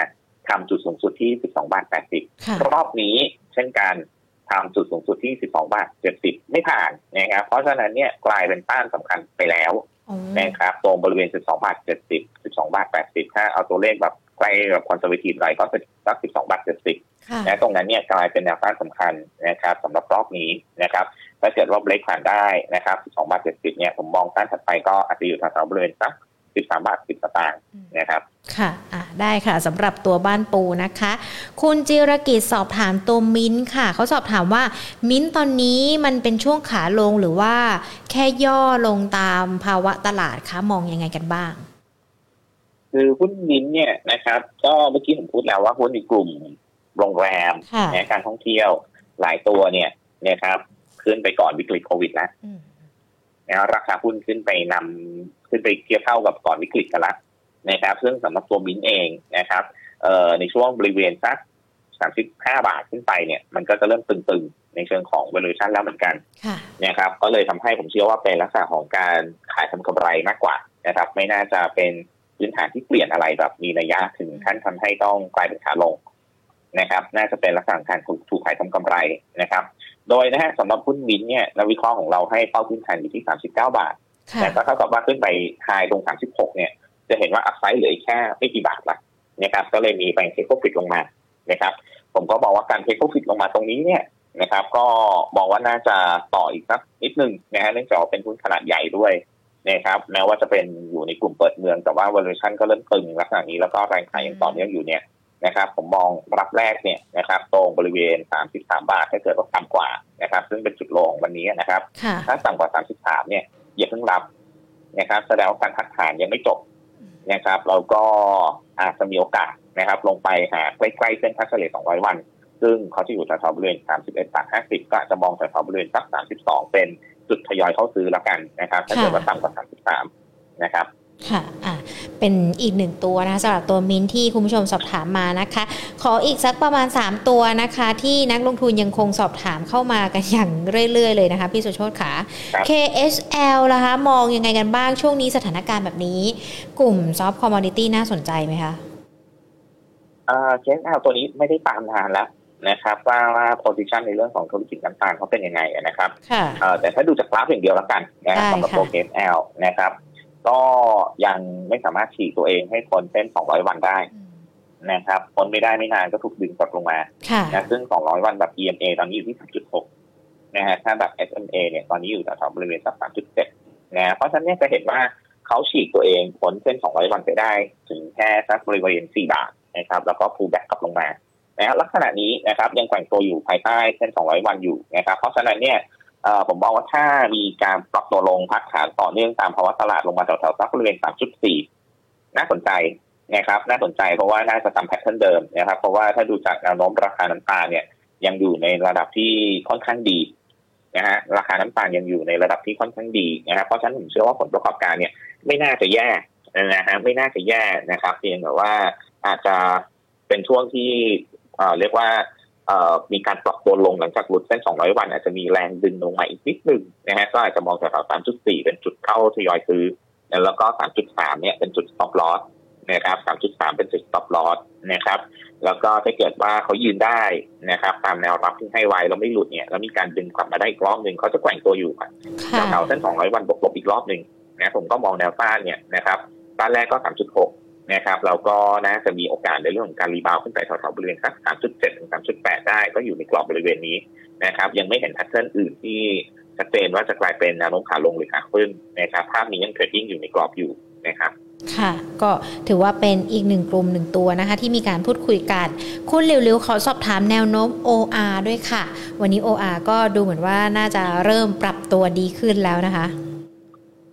ทำจุดสูงสุดที่ สิบสองจุดแปดศูนย์ รอบนี้เช่นกันทำจุดสูงสุดที่ สิบสองจุดเจ็ดศูนย์ ไม่ผ่านนะครับเพราะฉะนั้นเนี่ยกลายเป็นต้านสำคัญไปแล้วนะครับตรงบริเวณ สิบสองจุดเจ็ดศูนย์ สิบสองจุดแปดศูนย์ ถ้าเอาตัวเลขแบบใกล้แบบคอนเซอร์เวทีฟหน่อยก็จะสัก สิบสองจุดเจ็ดศูนย์ และตรงนั้นเนี่ยกลายเป็นแนวต้านสำคัญนะครับสำหรับรอบนี้นะครับถ้าเกิดรอบเล็กผ่านได้นะครับ สิบสองจุดเจ็ดศูนย์ เนี่ยผมมองต้านถัดไปก็อาจจะอยู่แถวๆบริเวณสัก สิบสามจุดสิบสตางค์นะครับค่ะได้ค่ะสำหรับตัวบ้านปูนะคะคุณจิรกิจสอบถามตัวมิ้นค่ะเขาสอบถามว่ามิ้นตอนนี้มันเป็นช่วงขาลงหรือว่าแค่ย่อลงตามภาวะตลาดคะมองยังไงกันบ้างคือหุ้นมิ้นเนี่ยนะครับก็เมื่อกี้ผมพูดแล้วว่าหุ้นในกลุ่มโรงแรมและการท่องเที่ยวหลายตัวเนี่ยนะครับขึ้นไปก่อนวิกฤตโควิดแล้วแล้วราคาหุ้นขึ้นไปนำขึ้นไปเทียบเท่ากับก่อนวิกฤตกันละนะครับซึ่งสำหรับตัวมิ้นเองนะครับในช่วงบริเวณสักสามสิบห้าบาทขึ้นไปเนี่ยมันก็จะเริ่มตึงๆในเชิงของ valuation แล้วเหมือนกันนะครับก็เลยทำให้ผมเชื่อว่าเป็นลักษณะของการขายทำกำไรมากกว่านะครับไม่น่าจะเป็นพื้นฐานที่เปลี่ยนอะไรแบบมีระยะถึงขั้นทำให้ต้องกลายเป็นขาลงนะครับน่าจะเป็นลักษณะการถูกขายทำกำไรนะครับโดยนะฮะสำหรับหุ้นมิ้นเนี่ยนักวิเคราะห์ของเราให้เป้าพื้นฐานอยู่ที่สามสิบเก้าบาทแต่ก็เท่ากับว่าขึ้นไปไฮตรงสามสิบหกเนี่ยจะเห็นว่าอัพไซด์เหลือแค่ไม่กี่บาทละนะครับก็เลยมีแบงค์เทคโปรฟิตลงมานะครับผมก็บอกว่าการเทคโปรฟิตลงมาตรงนี้เนี่ยนะครับก็บอกว่าน่าจะต่ออีกสักนิดนึงนะฮะเนื่องจากเป็นหุ้นขนาดใหญ่ด้วยนะครับแม้ว่าจะเป็นอยู่ในกลุ่มเปิดเมืองแต่ว่า valuation ก็เริ่มตึงลักษณะนี้แล้วก็แรงขายยังต่อเนื่องอยู่เนี่ยนะครับผมมองรับแรกเนี่ยนะครับตรงบริเวณสามสิบสามบาทถ้าเกิดว่าต่ำกว่านะครับซึ่งเป็นจุดลงวันนี้นะครับถ้าต่ำกว่าสามสิบสามเนี่ยอย่าเพิ่งรับนะครับแสดงว่าการพักฐานยังไม่จบนะครับเราก็อาจจะมีโอกาสนะครับลงไปหาใกล้ๆเส้นค่าเฉลี่ยสองร้อยวันซึ่งเขาจะอยู่แถวๆบริเวณ สามสิบเอ็ดจุดห้าศูนย์ ก็อาจจะมองแถวๆบริเวณสักสามสิบสองเป็นจุดทยอยเข้าซื้อแล้วกันนะครับถ้าเกิดว่าต่ำกว่าสามสิบสามนะครับค่ะอ่ะเป็นอีกหนึ่งตัวนะคะสำหรับตัวมิ้นที่คุณผู้ชมสอบถามมานะคะขออีกสักประมาณสามตัวนะคะที่นักลงทุนยังคงสอบถามเข้ามากันอย่างเรื่อยๆเลยนะคะพี่สุโชติค่ะ เค เอส แอล นะคะมองยังไงกันบ้างช่วงนี้สถานการณ์แบบนี้กลุ่มซอฟต์คอมมอดิตี้น่าสนใจไหมคะเอ่อ เค เอส แอล ตัวนี้ไม่ได้ตามนานแล้วนะครับว่าว่า position ในเรื่องของธุรกิจต่างๆเขาเป็นยังไงนะครับแต่ถ้าดูจากกราฟอย่างเดียวแล้วกันนะสำหรับตัว เค เอส แอล นะครับก็ยังไม่สามารถฉีกตัวเองให้พ้นเส้นสองร้อยวันได้นะครับพ้นไม่ได้ไม่นานก็ถูกดึงกลับลงมานะซึ่งสองร้อยวันแบบ อี เอ็ม เอ ตอนนี้อยู่ที่ สามจุดหก นะฮะถ้าแบบ เอส เอ็ม เอ เนี่ยตอนนี้อยู่แถวๆบริเวณสัก สามจุดเจ็ด นะเพราะฉะนั้นเนี่ยจะเห็นว่าเขาฉีกตัวเองพ้นเส้นสองร้อยวันไปได้ถึงแค่สักบริเวณสี่บาทนะครับแล้วก็ pull back กลับลงมา นะลักษณะนี้นะครับยังแกว่งตัวอยู่ภายใต้เส้นสองร้อยวันอยู่นะครับเพราะฉะนั้นเนี่ยผมบอกว่าถ้ามีการปรับตัวลงพักฐานต่อเนื่องตามภาวะตลาดลงมาแถวๆสักบริเวณ สามจุดสี่ น่าสนใจนะครับน่าสนใจเพราะว่าน่าจะทำแพทเทิร์นเดิมนะครับเพราะว่าถ้าดูจากแนวโน้มราคาน้ำตาลเนี่ยยังอยู่ในระดับที่ค่อนข้างดีนะฮะราคาน้ำตาลยังอยู่ในระดับที่ค่อนข้างดีนะครับเพราะฉะนั้นผมเชื่อว่าผลประกอบการเนี่ยไม่น่าจะแย่นะฮะไม่น่าจะแย่นะครับเพียงแต่ว่าอาจจะเป็นช่วงที่เรียกว่ามีการปรับตัวลงหลังจากหลุดเส้นสองร้อยวันอาจจะมีแรงดึงลงมาอีกนิดนึงนะฮะก็อาจจะมองแถวๆ สามจุดสี่ เป็นจุดเข้าทยอยซื้อแล้วก็ สามจุดสาม เนี่ยเป็นจุด stop loss นะครับ สามจุดสาม เป็นจุด stop loss นะครับแล้วก็ถ้าเกิดว่าเขายืนได้นะครับตามแนวรับที่ให้ไว้แล้วไม่หลุดเนี่ยแล้วมีการดึงกลับมาได้อีกรอบนึงเขาจะแกว่งตัวอยู่ครับแถวๆเส้นสองร้อยวันบวกๆอีกรอบนึงนะผมก็มองแนวต้านเนี่ยนะครับต้านแรกก็ สามจุดหกนะครับเราก็น่าจะมีโอกาสในเรื่องของการรีบาวขึ้นไปแถวๆบริเวณสัก สามจุดเจ็ด ถึง สามจุดแปด ได้ก็อยู่ในกรอบบริเวณนี้นะครับยังไม่เห็นแพทเทิร์นอื่นที่ชัดเจนว่าจะกลายเป็นแนวโน้มขาลงหรือขาขึ้นนะครับภาพนี้ยังเทรดดิ้งอยู่ในกรอบอยู่นะครับค่ะก็ถือว่าเป็นอีกหนึ่งกลุ่มหนึ่งตัวนะคะที่มีการพูดคุยกันคุณเร็วๆขอสอบถามแนวโน้ม โอ อาร์ ด้วยค่ะวันนี้ โอ อาร์ ก็ดูเหมือนว่าน่าจะเริ่มปรับตัวดีขึ้นแล้วนะคะ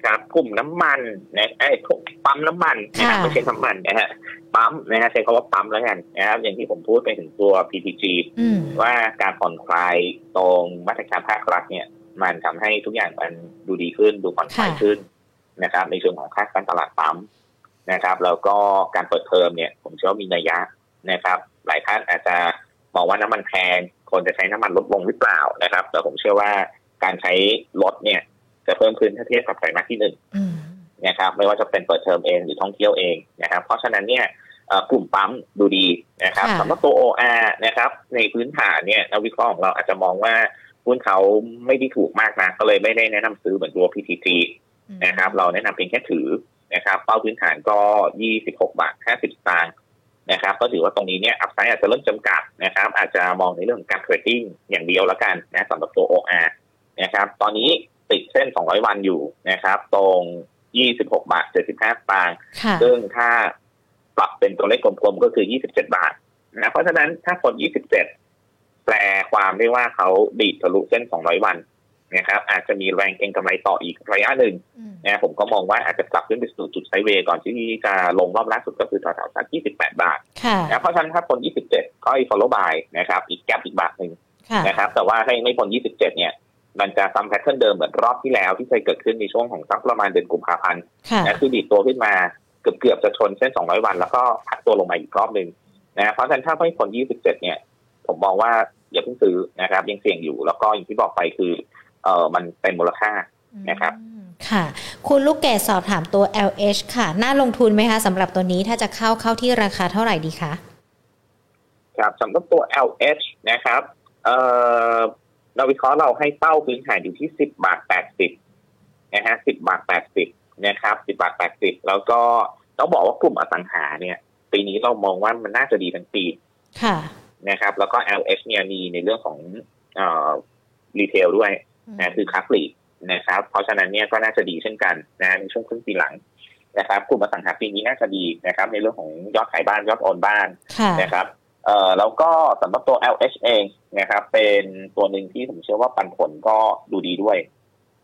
ครับกลุ่มน้ำมันนะไอ้พวกปั๊มน้ำมันนะครับไม่ใช่น้ำมันนะฮะปั๊มนะฮะใช้คำว่าปั๊มแล้วกันนะครับอย่างที่ผมพูดไปถึงตัว พี ที จี ว่าการผ่อนคลายตรงมาตรการภาครัฐเนี่ยมันทำให้ทุกอย่างมันดูดีขึ้นดูผ่อนคลายขึ้นนะครับในเชิงของค่าการตลาดปั๊มนะครับแล้วก็การเปิดเทอมเนี่ยผมเชื่อว่ามีนัยยะนะครับหลายท่านอาจจะมองว่าน้ำมันแพงคนจะใช้น้ำมันลดลงหรือเปล่านะครับแต่ผมเชื่อว่าการใช้รถเนี่ยจะเพิ่มขึ้นถ้าเทียบกับไตรมาสที่หนึ่งนะครับไม่ว่าจะเป็นเปิดเทอมเองหรือท่องเที่ยวเองนะครับเพราะฉะนั้นเนี่ยกลุ่มปั๊มดูดีนะครับสำหรับตัว โอ อาร์ นะครับในพื้นฐานเนี่ยนักวิเคราะห์ของเราอาจจะมองว่าหุ้นเขาไม่ได้ถูกมากนะก็เลยไม่ได้แนะนำซื้อเหมือนตัว พี ที จี นะครับเราแนะนำเพียงแค่ถือนะครับเป้าพื้นฐานก็ยี่สิบหกบาทห้าสิบสตางค์นะครับก็ถือว่าตรงนี้เนี่ยอัพไซด์อาจจะเริ่มจำกัดนะครับอาจจะมองในเรื่องการเทรดดิ้งอย่างเดียวละกันนะสำหรับตัว โอ อาร์ นะครับตอนนี้ติดเส้นสองร้อยวันอยู่นะครับตรง ยี่สิบหกบาทเจ็ดสิบห้าสตางค์ซึ่งถ้าปรับเป็นตัวเลขกลมๆก็คือยี่สิบเจ็ดบาทนะเพราะฉะนั้นถ้าคนยี่สิบเจ็ดแปลความได้ว่าเขาดีดทะลุเส้นสองร้อยวันนะครับอาจจะมีแรงเก็งกำไรต่ออีกระยะหนึ่งนะผมก็มองว่าอาจจะกลับขึ้นไปสู่จุดไซด์เวย์ก่อนที่จะลงรอบล่าสุดก็คือแถวๆสักยี่สิบแปดบาทนะเพราะฉะนั้นถ้าคนยี่สิบเจ็ดก็อีก follow buy นะครับอีกแกปอีกบาทนึงนะครับแต่ว่าถ้าไม่คนยี่สิบเจ็ดเนี่ยมันจะทำแพทเทิร์นเดิมเหมือนรอบที่แล้วที่เคยเกิดขึ้นในช่วงของสักประมาณเดือนกุมภาพันธ์นะคือดีดตัวขึ้นมาเกือบๆจะชนเส้นสองร้อยวันแล้วก็พักตัวลงมาอีกรอบนึงนะเพราะฉะนั้นถ้าไม่พ้นยี่สิบเจ็ดเนี่ยผมมองว่าอย่าเพิ่งซื้อนะครับยังเสี่ยงอยู่แล้วก็อย่างที่บอกไปคือเอ่อมันเป็นมูลค่านะครับค่ะคุณลูกแก่สอบถามตัว แอล เอช ค่ะน่าลงทุนไหมคะสำหรับตัวนี้ถ้าจะเข้าเข้าที่ราคาเท่าไหร่ดีคะครับสำหรับตัว แอล เอช นะครับเอ่อเราวิเคราะห์เราให้เป้าพื้นฐานอยู่ที่สิบบาทแปดสิบนะฮะสิบบาทแปดสิบนะครับสิบบาทแปดสิบแล้วก็ต้องบอกว่ากลุ่มอสังหาเนี่ยปีนี้เรามองว่ามันน่าจะดีทั้งปีค่ะนะครับแล้วก็ แอล เอช เนี่ยมีในเรื่องของเอ่อรีเทลด้วยนะคือค้าปลีกนะครับเพราะฉะนั้นเนี่ยก็น่าจะดีเช่นกันนะในช่วงครึ่งปีหลังนะครับกลุ่มอสังหาปีนี้น่าจะดีนะครับในเรื่องของยอดขายบ้านยอดโอนบ้านนะครับเอ่อแล้วก็สำหรับตัว แอล เอช เองนะครับเป็นตัวหนึ่งที่ผมเชื่อว่าปันผลก็ดูดีด้วย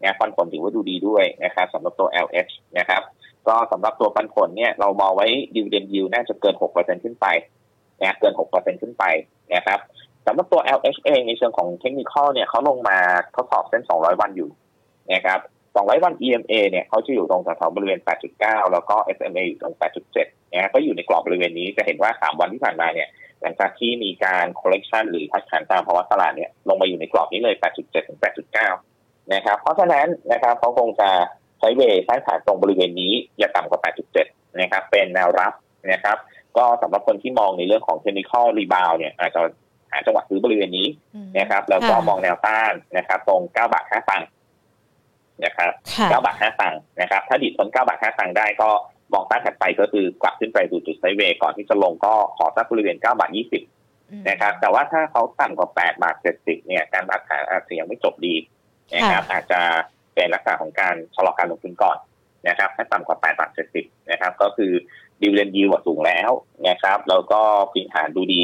นะปันผลถือว่าดูดีด้วยนะครับสำหรับตัว แอล เอช นะครับก็สำหรับตัวปันผลเนี่ยเรามองไว้ดิวิเดนด์ยิลด์น่าจะเกิน หกเปอร์เซ็นต์ ขึ้นไปนะเกิน หกเปอร์เซ็นต์ ขึ้นไปนะครับสำหรับตัว แอล เอช เองในเชิงของเทคนิคอลเนี่ยเขาลงมาทดสอบเส้นสองร้อยวันอยู่นะครับสองร้อยวัน อี เอ็ม เอ เนี่ยเขาจะอยู่ตรงแถวๆบริเวณ แปดจุดเก้า แล้วก็ เอส เอ็ม เอ อยู่ตรง แปดจุดเจ็ด นะก็อยู่ในกรอบบริเวณนี้จะเห็นว่าสามวันที่ผ่านมาเนี่ยหลังจากที่มีการคอลเลกชันหรือพักฐานตามภาวะตลาดเนี่ยลงมาอยู่ในกรอบนี้เลย แปดจุดเจ็ดถึงแปดจุดเก้า นะครับเพราะฉะนั้นนะครับเขาคงจะไซด์เวย์สร้างฐานตรงบริเวณนี้อย่าต่ำกว่า แปดจุดเจ็ด นะครับเป็นแนวรับนะครับก็สำหรับคนที่มองในเรื่องของเทคนิคอลรีบาวเนี่ยอาจจะหาจังหวะซื้อบริเวณนี้นะครับแล้วก็มองแนวต้านนะครับตรง เก้าบาทห้าสตางค์นะครับ เก้าบาทห้าสตางค์นะครับถ้าดิดพ้น เก้าบาทห้าสตางค์ได้ก็มองต้านถัดไปก็คือกลับขึ้นไปดูจุดไซด์เวย์ก่อนที่จะลงก็ขอสักบริเวณ เก้าบาทยี่สิบ นะครับแต่ว่าถ้าเขาต่ำกว่า แปดบาทเจ็ดสิบ เนี่ยการพักฐานอาจจะยังไม่จบดีนะครับอาจจะเป็นลักษณะของการชะลอการลงทุนก่อนนะครับถ้าต่ำกว่า แปดบาทเจ็ดสิบ นะครับก็คือดิวิเดนด์ยิลด์สูงแล้วนะครับแล้วก็พื้นฐานดูดี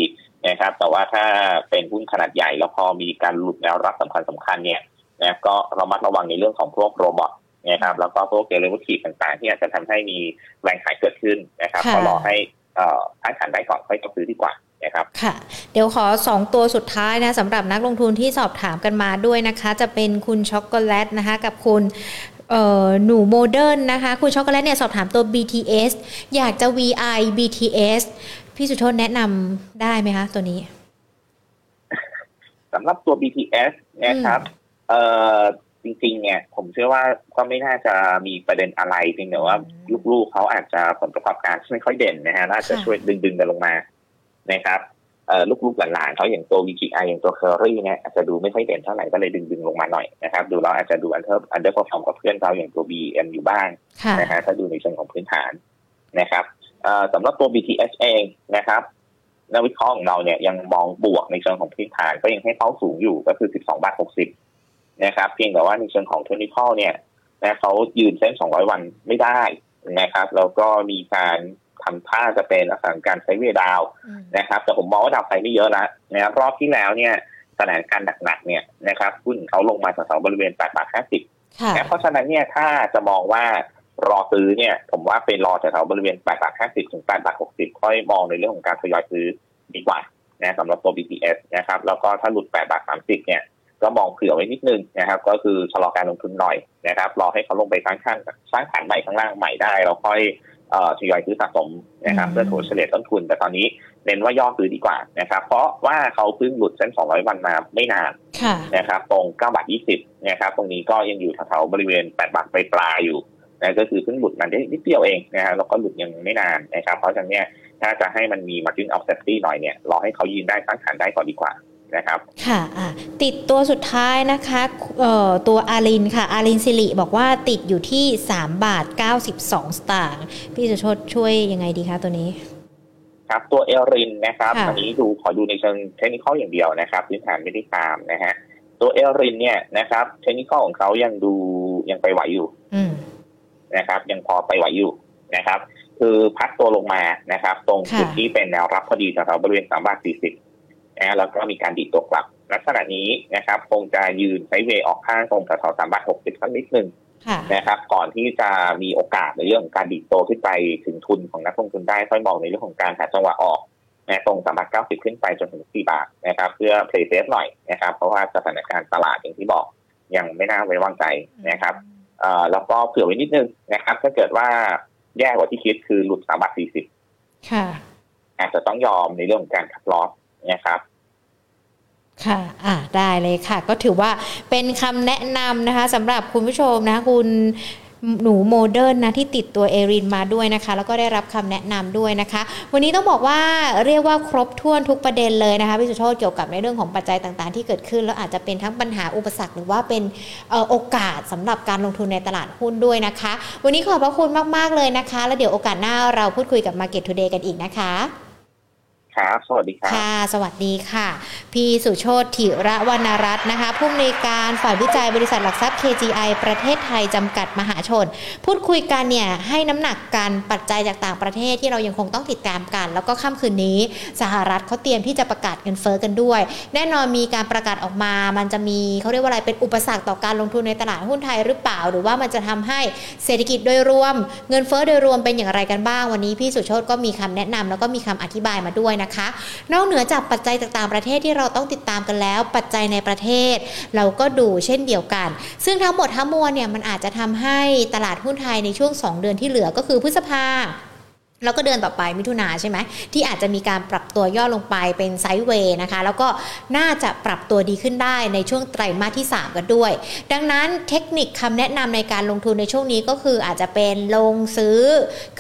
นะครับแต่ว่าถ้าเป็นหุ้นขนาดใหญ่แล้วพอมีการหลุดแนวรับสำคัญสำคัญเนี่ยนะก็ระมัดระวังในเรื่องของพวกโรบอทนะครับแล้วก็พวกเดลิเวอรี่ต่างๆที่อาจจะทำให้มีแรงขายเกิดขึ้นนะครับก็รอให้ท่านขายได้ก่อนค่อยซื้อดีกว่านะครับค่ะเดี๋ยวขอสองตัวสุดท้ายนะสำหรับนักลงทุนที่สอบถามกันมาด้วยนะคะจะเป็นคุณช็อกโกแลตนะคะกับคุณเอ่อหนูโมเดิร์นนะคะคุณช็อกโกแลตเนี่ยสอบถามตัว บี ที เอส อยากจะ วี ไอ บี ที เอส พี่สุทนแนะนำได้ไหมคะตัวนี้สำหรับตัว บี ที เอส นะครับเอ่อจริงๆเนี่ยผมเชื่อว่าก็ไม่น่าจะมีประเด็นอะไรเพียงแต่ว่าลูกๆเขาอาจจะผลประกอบการไม่ค่อยเด่นนะฮะน่าจะช่วยดึงๆกันลงมานะครับลูกๆหลานๆเขาอย่างตัว วี จี ไอ อย่างตัวเคอรี่เนี่ยอาจจะดูไม่ค่อยเด่นเท่าไหร่ก็เลยดึงๆลงมาหน่อยนะครับดูแล้วอาจจะดูอันเดอร์อันเดอร์พอฟอร์มกับเพื่อนเขาอย่างตัว บี เอ็ม อยู่บ้างนะฮะถ้าดูในเชิงของพื้นฐานนะครับสำหรับตัว บี ที เอส เองนะครับนักวิเคราะห์ของเราเนี่ยยังมองบวกในเชิงของพื้นฐานก็ยังให้เข้าสูงอยู่ก็คือสิบสองบาทหกสิบนะครับเพียงแต่ว่าในเชิงของเทคนิคอลเนี่ยนะเขายืนเส้นสองร้อยวันไม่ได้นะครับแล้วก็มีการทำท่าจะเป็นลักษณะการไซด์เวย์ดาวนะครับแต่ผมมองว่าดาวไปไม่เยอะแล้วนะครับรอบที่แล้วเนี่ยสถานการณ์หนักๆเนี่ยนะครับหุ้นเขาลงมาแถวๆบริเวณแปดบาทห้าสิบนะเพราะฉะนั้นเนี่ยถ้าจะมองว่ารอซื้อเนี่ยผมว่าเป็นรอแถวๆบริเวณแปดบาทห้าสิบถึงแปดบาทหกสิบค่อยมองในเรื่องของการทยอยซื้อดีกว่านะสำหรับตัว บี ที เอส นะครับแล้วก็ถ้าหลุดแปดบาทสามสิบเนี่ยก็มองเผื่อไว้นิดนึงนะครับก็คือชะลอการลงทุนหน่อยนะครับรอให้เขาลงไปข้างข้างสร้างฐานใหม่ข้างล่างใหม่ได้เราค่อยเอ่อทยอยซื้อสะสมนะครับเพื่อถัวเฉลี่ยต้นทุนแต่ตอนนี้เน้นว่าย่อซื้อดีกว่านะครับเพราะว่าเขาเพิ่งหลุดเส้นสองร้อยวันมาไม่นานนะครับตรงเก้าบาทยี่สิบนะครับตรงนี้ก็ยังอยู่แถวๆบริเวณแปดบาทปลายๆอยู่นะก็คือเพิ่งหลุดมาได้นิดเดียวเองนะฮะแล้วก็หลุดยังไม่นานนะครับเพราะฉะนั้นเนี่ยถ้าจะให้มันมี margin of safety หน่อยเนี่ยรอให้เขายืนได้ตั้งฐานได้ก่อนดีกว่านะครับค่ะติดตัวสุดท้ายนะคะตัวอารินค่ะอารินสิริบอกว่าติดอยู่ที่สามบาทเก้าสิบสองสตางค์พี่สุชดช่วยยังไงดีคะตัวนี้ครับตัวเอรินนะครับอันนี้ดูขอดูในเชิงเทคนิคอย่างเดียวนะครับพื้นฐานไม่ได้ตามนะฮะตัวเอรินเนี่ยนะครับเทคนิคของเขายังดูยังไปไหวอยู่นะครับยังพอไปไหวอยู่นะครับคือพักตัวลงมานะครับตรงจุดที่เป็นแนวรับพอดีแถวๆบริเวณสามบาทสี่สิบนะแล้วก็มีการดีดตัวกลับลักษณะนี้นะครับคงจะยืนไซด์เวย์ออกข้างตรงแถวๆสามบาทหกสิบสักนิดนึงนะครับก่อนที่จะมีโอกาสในเรื่องของการดีดตัวขึ้นไปถึงทุนของนักลงทุนได้ค่อยมองในเรื่องของการหาจังหวะออกนะตรงสามบาทเก้าสิบขึ้นไปจนถึงสี่บาทนะครับเพื่อเพลย์เซฟหน่อยนะครับเพราะว่าสถานการณ์ตลาดอย่างที่บอกยังไม่น่าไว้วางใจนะครับเอ่อแล้วก็เผื่อไว้นิดนึงนะครับถ้าเกิดว่าแย่กว่าที่คิดคือหลุดสามบาทสี่สิบค่ะอาจจะต้องยอมในเรื่องของการคัทลอสนะครับค่ะอ่าได้เลยค่ะก็ถือว่าเป็นคำแนะนำนะคะสำหรับคุณผู้ชมนะคุณหนูโมเดิร์นนะที่ติดตัวเอรินมาด้วยนะคะแล้วก็ได้รับคำแนะนำด้วยนะคะวันนี้ต้องบอกว่าเรียกว่าครบถ้วนทุกประเด็นเลยนะคะพี่สุโชติเกี่ยวกับในเรื่องของปัจจัยต่างๆที่เกิดขึ้นแล้วอาจจะเป็นทั้งปัญหาอุปสรรคหรือว่าเป็นเอ่อโอกาสสำหรับการลงทุนในตลาดหุ้นด้วยนะคะวันนี้ขอบพระคุณมากๆเลยนะคะแล้วเดี๋ยวโอกาสหน้าเราพูดคุยกับ Market Today กันอีกนะคะครับสวัสดีค่ะค่ะสวัสดีค่ะพี่สุโชติธิระวรรณรัตน์นะคะผู้อำนวยการฝ่ายวิจัยบริษัทหลักทรัพย์ เค จี ไอ ประเทศไทยจำกัดมหาชนพูดคุยกันเนี่ยให้น้ำหนักการปัจจัยจากต่างประเทศที่เรายังคงต้องติดตามกันแล้วก็ค่ำคืนนี้สหรัฐเขาเตรียมที่จะประกาศเงินเฟ้อกันด้วยแน่นอนมีการประกาศออกมามันจะมีเขาเรียกว่าอะไรเป็นอุปสรรคต่อการลงทุนในตลาดหุ้นไทยหรือเปล่าหรือว่ามันจะทำให้เศรษฐกิจโดยรวมเงินเฟ้อโดยรวมเป็นอย่างไรกันบ้างวันนี้พี่สุโชติก็มีคำแนะนำแล้วก็มีคำอธิบายมาด้วยนอกเหนือจากปัจจัยจากต่างประเทศที่เราต้องติดตามกันแล้วปัจจัยในประเทศเราก็ดูเช่นเดียวกันซึ่งทั้งหมดทั้งมวลเนี่ยมันอาจจะทำให้ตลาดหุ้นไทยในช่วงสองเดือนที่เหลือก็คือพฤษภาแล้วก็เดือนต่อไปมิถุนาใช่ไหมที่อาจจะมีการปรับตัวย่อลงไปเป็นไซด์เวย์นะคะแล้วก็น่าจะปรับตัวดีขึ้นได้ในช่วงไตรมาสที่สามกันด้วยดังนั้นเทคนิคคำแนะนำในการลงทุนในช่วงนี้ก็คืออาจจะเป็นลงซื้อ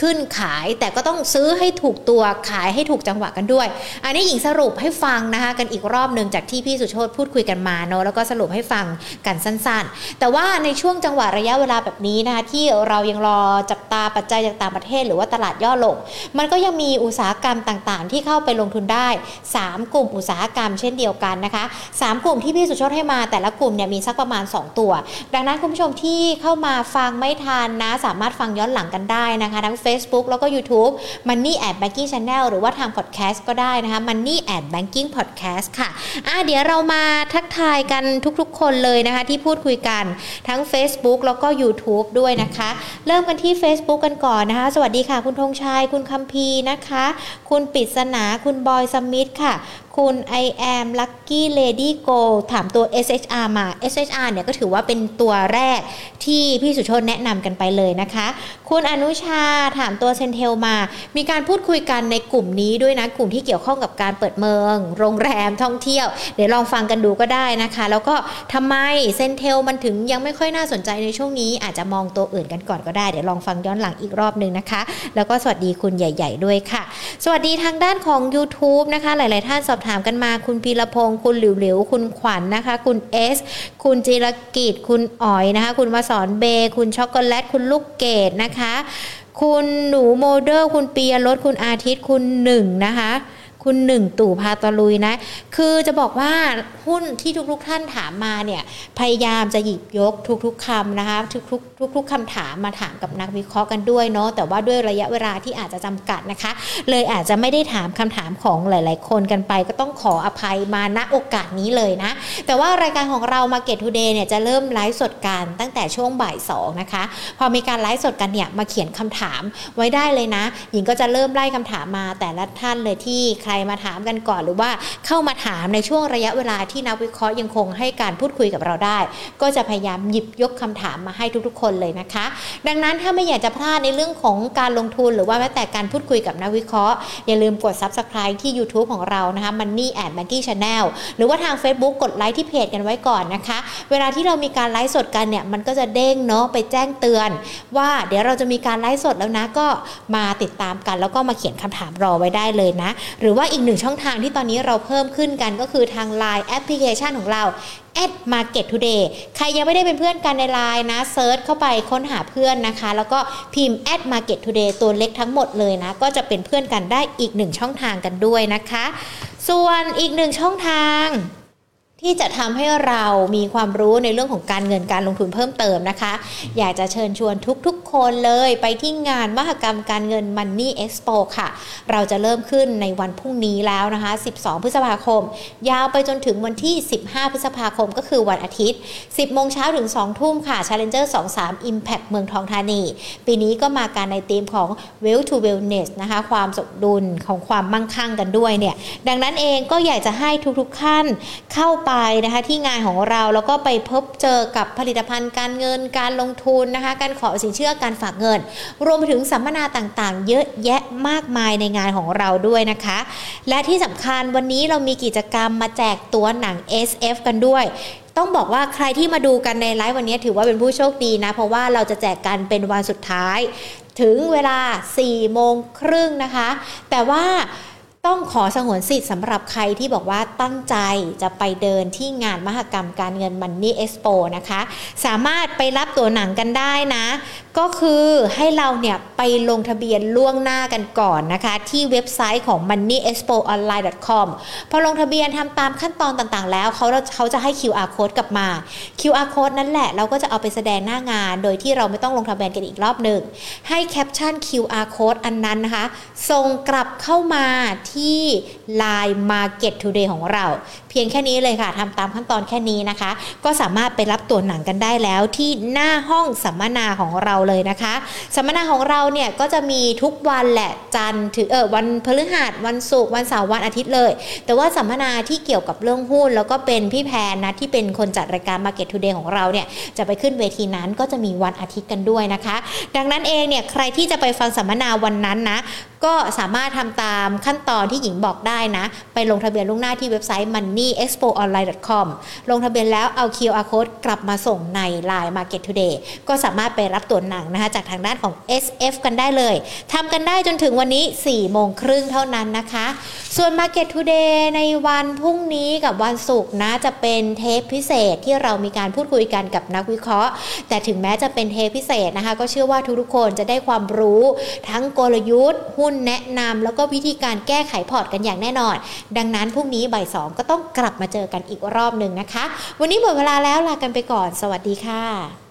ขึ้นขายแต่ก็ต้องซื้อให้ถูกตัวขายให้ถูกจังหวะกันด้วยอันนี้หญิงสรุปให้ฟังนะคะกันอีกรอบนึงจากที่พี่สุโชติพูดคุยกันมาเนาะแล้วก็สรุปให้ฟังกันสั้นๆแต่ว่าในช่วงจังหวะระยะเวลาแบบนี้นะคะที่เรายังรอจับตาปัจจัยจากต่างประเทศหรือว่าตลาดย่อลง ส่งมันก็ยังมีอุตสาหกรรมต่างๆที่เข้าไปลงทุนได้สามกลุ่มอุตสาหกรรมเช่นเดียวกันนะคะสามกลุ่มที่พี่สุชาติให้มาแต่ละกลุ่มเนี่ยมีสักประมาณสองตัวดังนั้นคุณผู้ชมที่เข้ามาฟังไม่ทันนะสามารถฟังย้อนหลังกันได้นะคะทั้ง Facebook แล้วก็ YouTube Money and Banking Channel หรือว่าทาง Podcast ก็ได้นะคะ Money and Banking Podcast ค่ะอ่ะเดี๋ยวเรามาทักทายกันทุกๆคนเลยนะคะที่พูดคุยกันทั้ง Facebook แล้วก็ YouTube ด้วยนะคะเริ่มกันที่ Facebook กันก่อนนะคะสวัสดีค่ะคุณธงชัยคุณคัมพีนะคะคุณปริศนาคุณบอยสมิธค่ะคุณ I am lucky lady go ถามตัว เอส เอช อาร์ มา เอส เอช อาร์ เนี่ยก็ถือว่าเป็นตัวแรกที่พี่สุชนแนะนำกันไปเลยนะคะคุณอนุชาถามตัวเซนเทลมามีการพูดคุยกันในกลุ่มนี้ด้วยนะกลุ่มที่เกี่ยวข้องกับการเปิดเมืองโรงแรมท่องเที่ยวเดี๋ยวลองฟังกันดูก็ได้นะคะแล้วก็ทำไมเซนเทลมันถึงยังไม่ค่อยน่าสนใจในช่วงนี้อาจจะมองตัวอื่นกันก่อนก็ได้เดี๋ยวลองฟังย้อนหลังอีกรอบนึงนะคะแล้วก็สวัสดีคุณใหญ่ๆด้วยค่ะสวัสดีทางด้านของ YouTube นะคะหลายๆท่านสอบถามกันมาคุณพีรพงศ์คุณหลิวหลิวคุณขวัญ น, นะคะคุณ S คุณจิรกิจคุณอ๋อยนะคะคุณวสรเบคุณช็อกโกแลตคุณลูกเกดนะคะคุณหนูโมเดลคุณปียรสคุณอาทิตย์คุณหนึ่งนะคะคุณหนึ่งตู่พาตะลุยนะคือจะบอกว่าหุ้นที่ทุกๆท่านถามมาเนี่ยพยายามจะหยิบยกทุกๆคำนะคะทุกๆทุกๆคำถามมาถามกับนักวิเคราะห์กันด้วยเนาะแต่ว่าด้วยระยะเวลาที่อาจจะจำกัดนะคะเลยอาจจะไม่ได้ถามคำถามของหลายๆคนกันไปก็ต้องขออภัยมาณโอกาสนี้เลยนะแต่ว่ารายการของเรา Market Today เนี่ยจะเริ่มไลฟ์สดกันตั้งแต่ช่วงบ่ายสองนะคะพอมีการไลฟ์สดกันเนี่ยมาเขียนคำถามไว้ได้เลยนะหญิงก็จะเริ่มไล่คำถามมาแต่ละท่านเลยที่มาถามกันก่อนหรือว่าเข้ามาถามในช่วงระยะเวลาที่นักวิเคราะห์ยังคงให้การพูดคุยกับเราได้ก็จะพยายามหยิบยกคำถามมาให้ทุกๆคนเลยนะคะดังนั้นถ้าไม่อยากจะพลาดในเรื่องของการลงทุนหรือว่าแม้แต่การพูดคุยกับนักวิเคราะห์อย่าลืมกด Subscribe ที่ YouTube ของเรานะคะ Money and Banking Channel หรือว่าทาง Facebook กดไลค์ที่เพจกันไว้ก่อนนะคะเวลาที่เรามีการไลฟ์สดกันเนี่ยมันก็จะเด้งเนาะไปแจ้งเตือนว่าเดี๋ยวเราจะมีการไลฟ์สดแล้วนะก็มาติดตามกันแล้วก็มาเขียนคำถามรอไว้ได้เลยนะหรือว่าอีกหนึ่งช่องทางที่ตอนนี้เราเพิ่มขึ้นกันก็คือทาง ไลน์ แอปพลิเคชันของเราMarket Today ใครยังไม่ได้เป็นเพื่อนกันใน ไลน์ นะเซิร์ชเข้าไปค้นหาเพื่อนนะคะแล้วก็พิมพ์ Market Today ตัวเล็กทั้งหมดเลยนะก็จะเป็นเพื่อนกันได้อีกหนึ่งช่องทางกันด้วยนะคะส่วนอีกหนึ่งช่องทางที่จะทำให้เรามีความรู้ในเรื่องของการเงินการลงทุนเพิ่มเติมนะคะอยากจะเชิญชวนทุกๆคนเลยไปที่งานมหกรรมการเงิน Money Expo ค่ะเราจะเริ่มขึ้นในวันพรุ่งนี้แล้วนะคะสิบสองพฤษภาคมยาวไปจนถึงวันที่สิบห้าพฤษภาคมก็คือวันอาทิตย์ สิบโมงเช้าถึง สองทุ่มค่ะ Challenger ยี่สิบสาม Impact เมืองทองธานีปีนี้ก็มาการในธีมของ Wealth to Wellness นะคะความสมดุลของความมั่งคั่งกันด้วยเนี่ยดังนั้นเองก็อยากจะให้ทุกๆท่านเข้าไปนะคะที่งานของเราแล้วก็ไปพบเจอกับผลิตภัณฑ์การเงินการลงทุนนะคะการขอสินเชื่อการฝากเงินรวมไปถึงสัมมนาต่างๆเยอะแยะมากมายในงานของเราด้วยนะคะและที่สำคัญวันนี้เรามีกิจกรรมมาแจกตัวหนัง เอส เอฟ กันด้วยต้องบอกว่าใครที่มาดูกันในไลฟ์วันนี้ถือว่าเป็นผู้โชคดีนะเพราะว่าเราจะแจกกันเป็นวันสุดท้ายถึงเวลา สี่โมงครึ่งนะคะแต่ว่าต้องขอสงวนสิทธิ์สำหรับใครที่บอกว่าตั้งใจจะไปเดินที่งานมหกรรมการเงิน Money Expo นะคะสามารถไปรับตั๋วหนังกันได้นะก็คือให้เราเนี่ยไปลงทะเบียนล่วงหน้ากันก่อนนะคะที่เว็บไซต์ของ money expo online dot com พอลงทะเบียนทำตามขั้นตอนต่างๆแล้วเขาเขาจะให้ คิว อาร์ Code กลับมา คิว อาร์ Code นั่นแหละเราก็จะเอาไปแสดงหน้างานโดยที่เราไม่ต้องลงทะเบียนกันอีกรอบหนึ่งให้แคปชั่น คิว อาร์ Code อันนั้นนะคะส่งกลับเข้ามาที่ ไลน์ Market Today ของเราเพียงแค่นี้เลยค่ะทำตามขั้นตอนแค่นี้นะคะก็สามารถไปรับตัวหนังกันได้แล้วที่หน้าห้องสัมมนาของเราเลยนะคะสัมมนาของเราเนี่ยก็จะมีทุกวันแหละจันทร์ถึงเออวันพฤหัสวันศุกร์วันเสาร์วันอาทิตย์เลยแต่ว่าสัมมนาที่เกี่ยวกับเรื่องหุ้นแล้วก็เป็นพี่แพนนะที่เป็นคนจัดรายการ Market Today ของเราเนี่ยจะไปขึ้นเวทีนั้นก็จะมีวันอาทิตย์กันด้วยนะคะดังนั้นเองเนี่ยใครที่จะไปฟังสัมมนาวันนั้นนะ ก็สามารถทำตามขั้นตอนที่หญิงบอกได้นะไปลงทะเบียนล่วงหน้าที่เว็บไซต์ มันนี่เอ็กซ์โปออนไลน์ดอทคอม ลงทะเบียนแล้วเอา คิว อาร์ Code กลับมาส่งใน ไลน์ Market Today ก็สามารถไปรับตัวหนังนะคะจากทางด้านของ เอส เอฟ กันได้เลยทำกันได้จนถึงวันนี้ สี่โมงครึ่งเท่านั้นนะคะส่วน Market Today ในวันพรุ่งนี้กับวันศุกร์นะจะเป็นเทปพิเศษที่เรามีการพูดคุยกันกับนักวิเคราะห์แต่ถึงแม้จะเป็นเทปพิเศษนะคะก็เชื่อว่าทุกๆคนจะได้ความรู้ทั้งกลยุทธ์หุ้นแนะนำแล้วก็วิธีการแก้ไขพอร์ตกันอย่างแน่นอนดังนั้นพรุ่งนี้บ่ายสองก็ต้องกลับมาเจอกันอีกรอบหนึ่งนะคะวันนี้หมดเวลาแล้วลากันไปก่อนสวัสดีค่ะ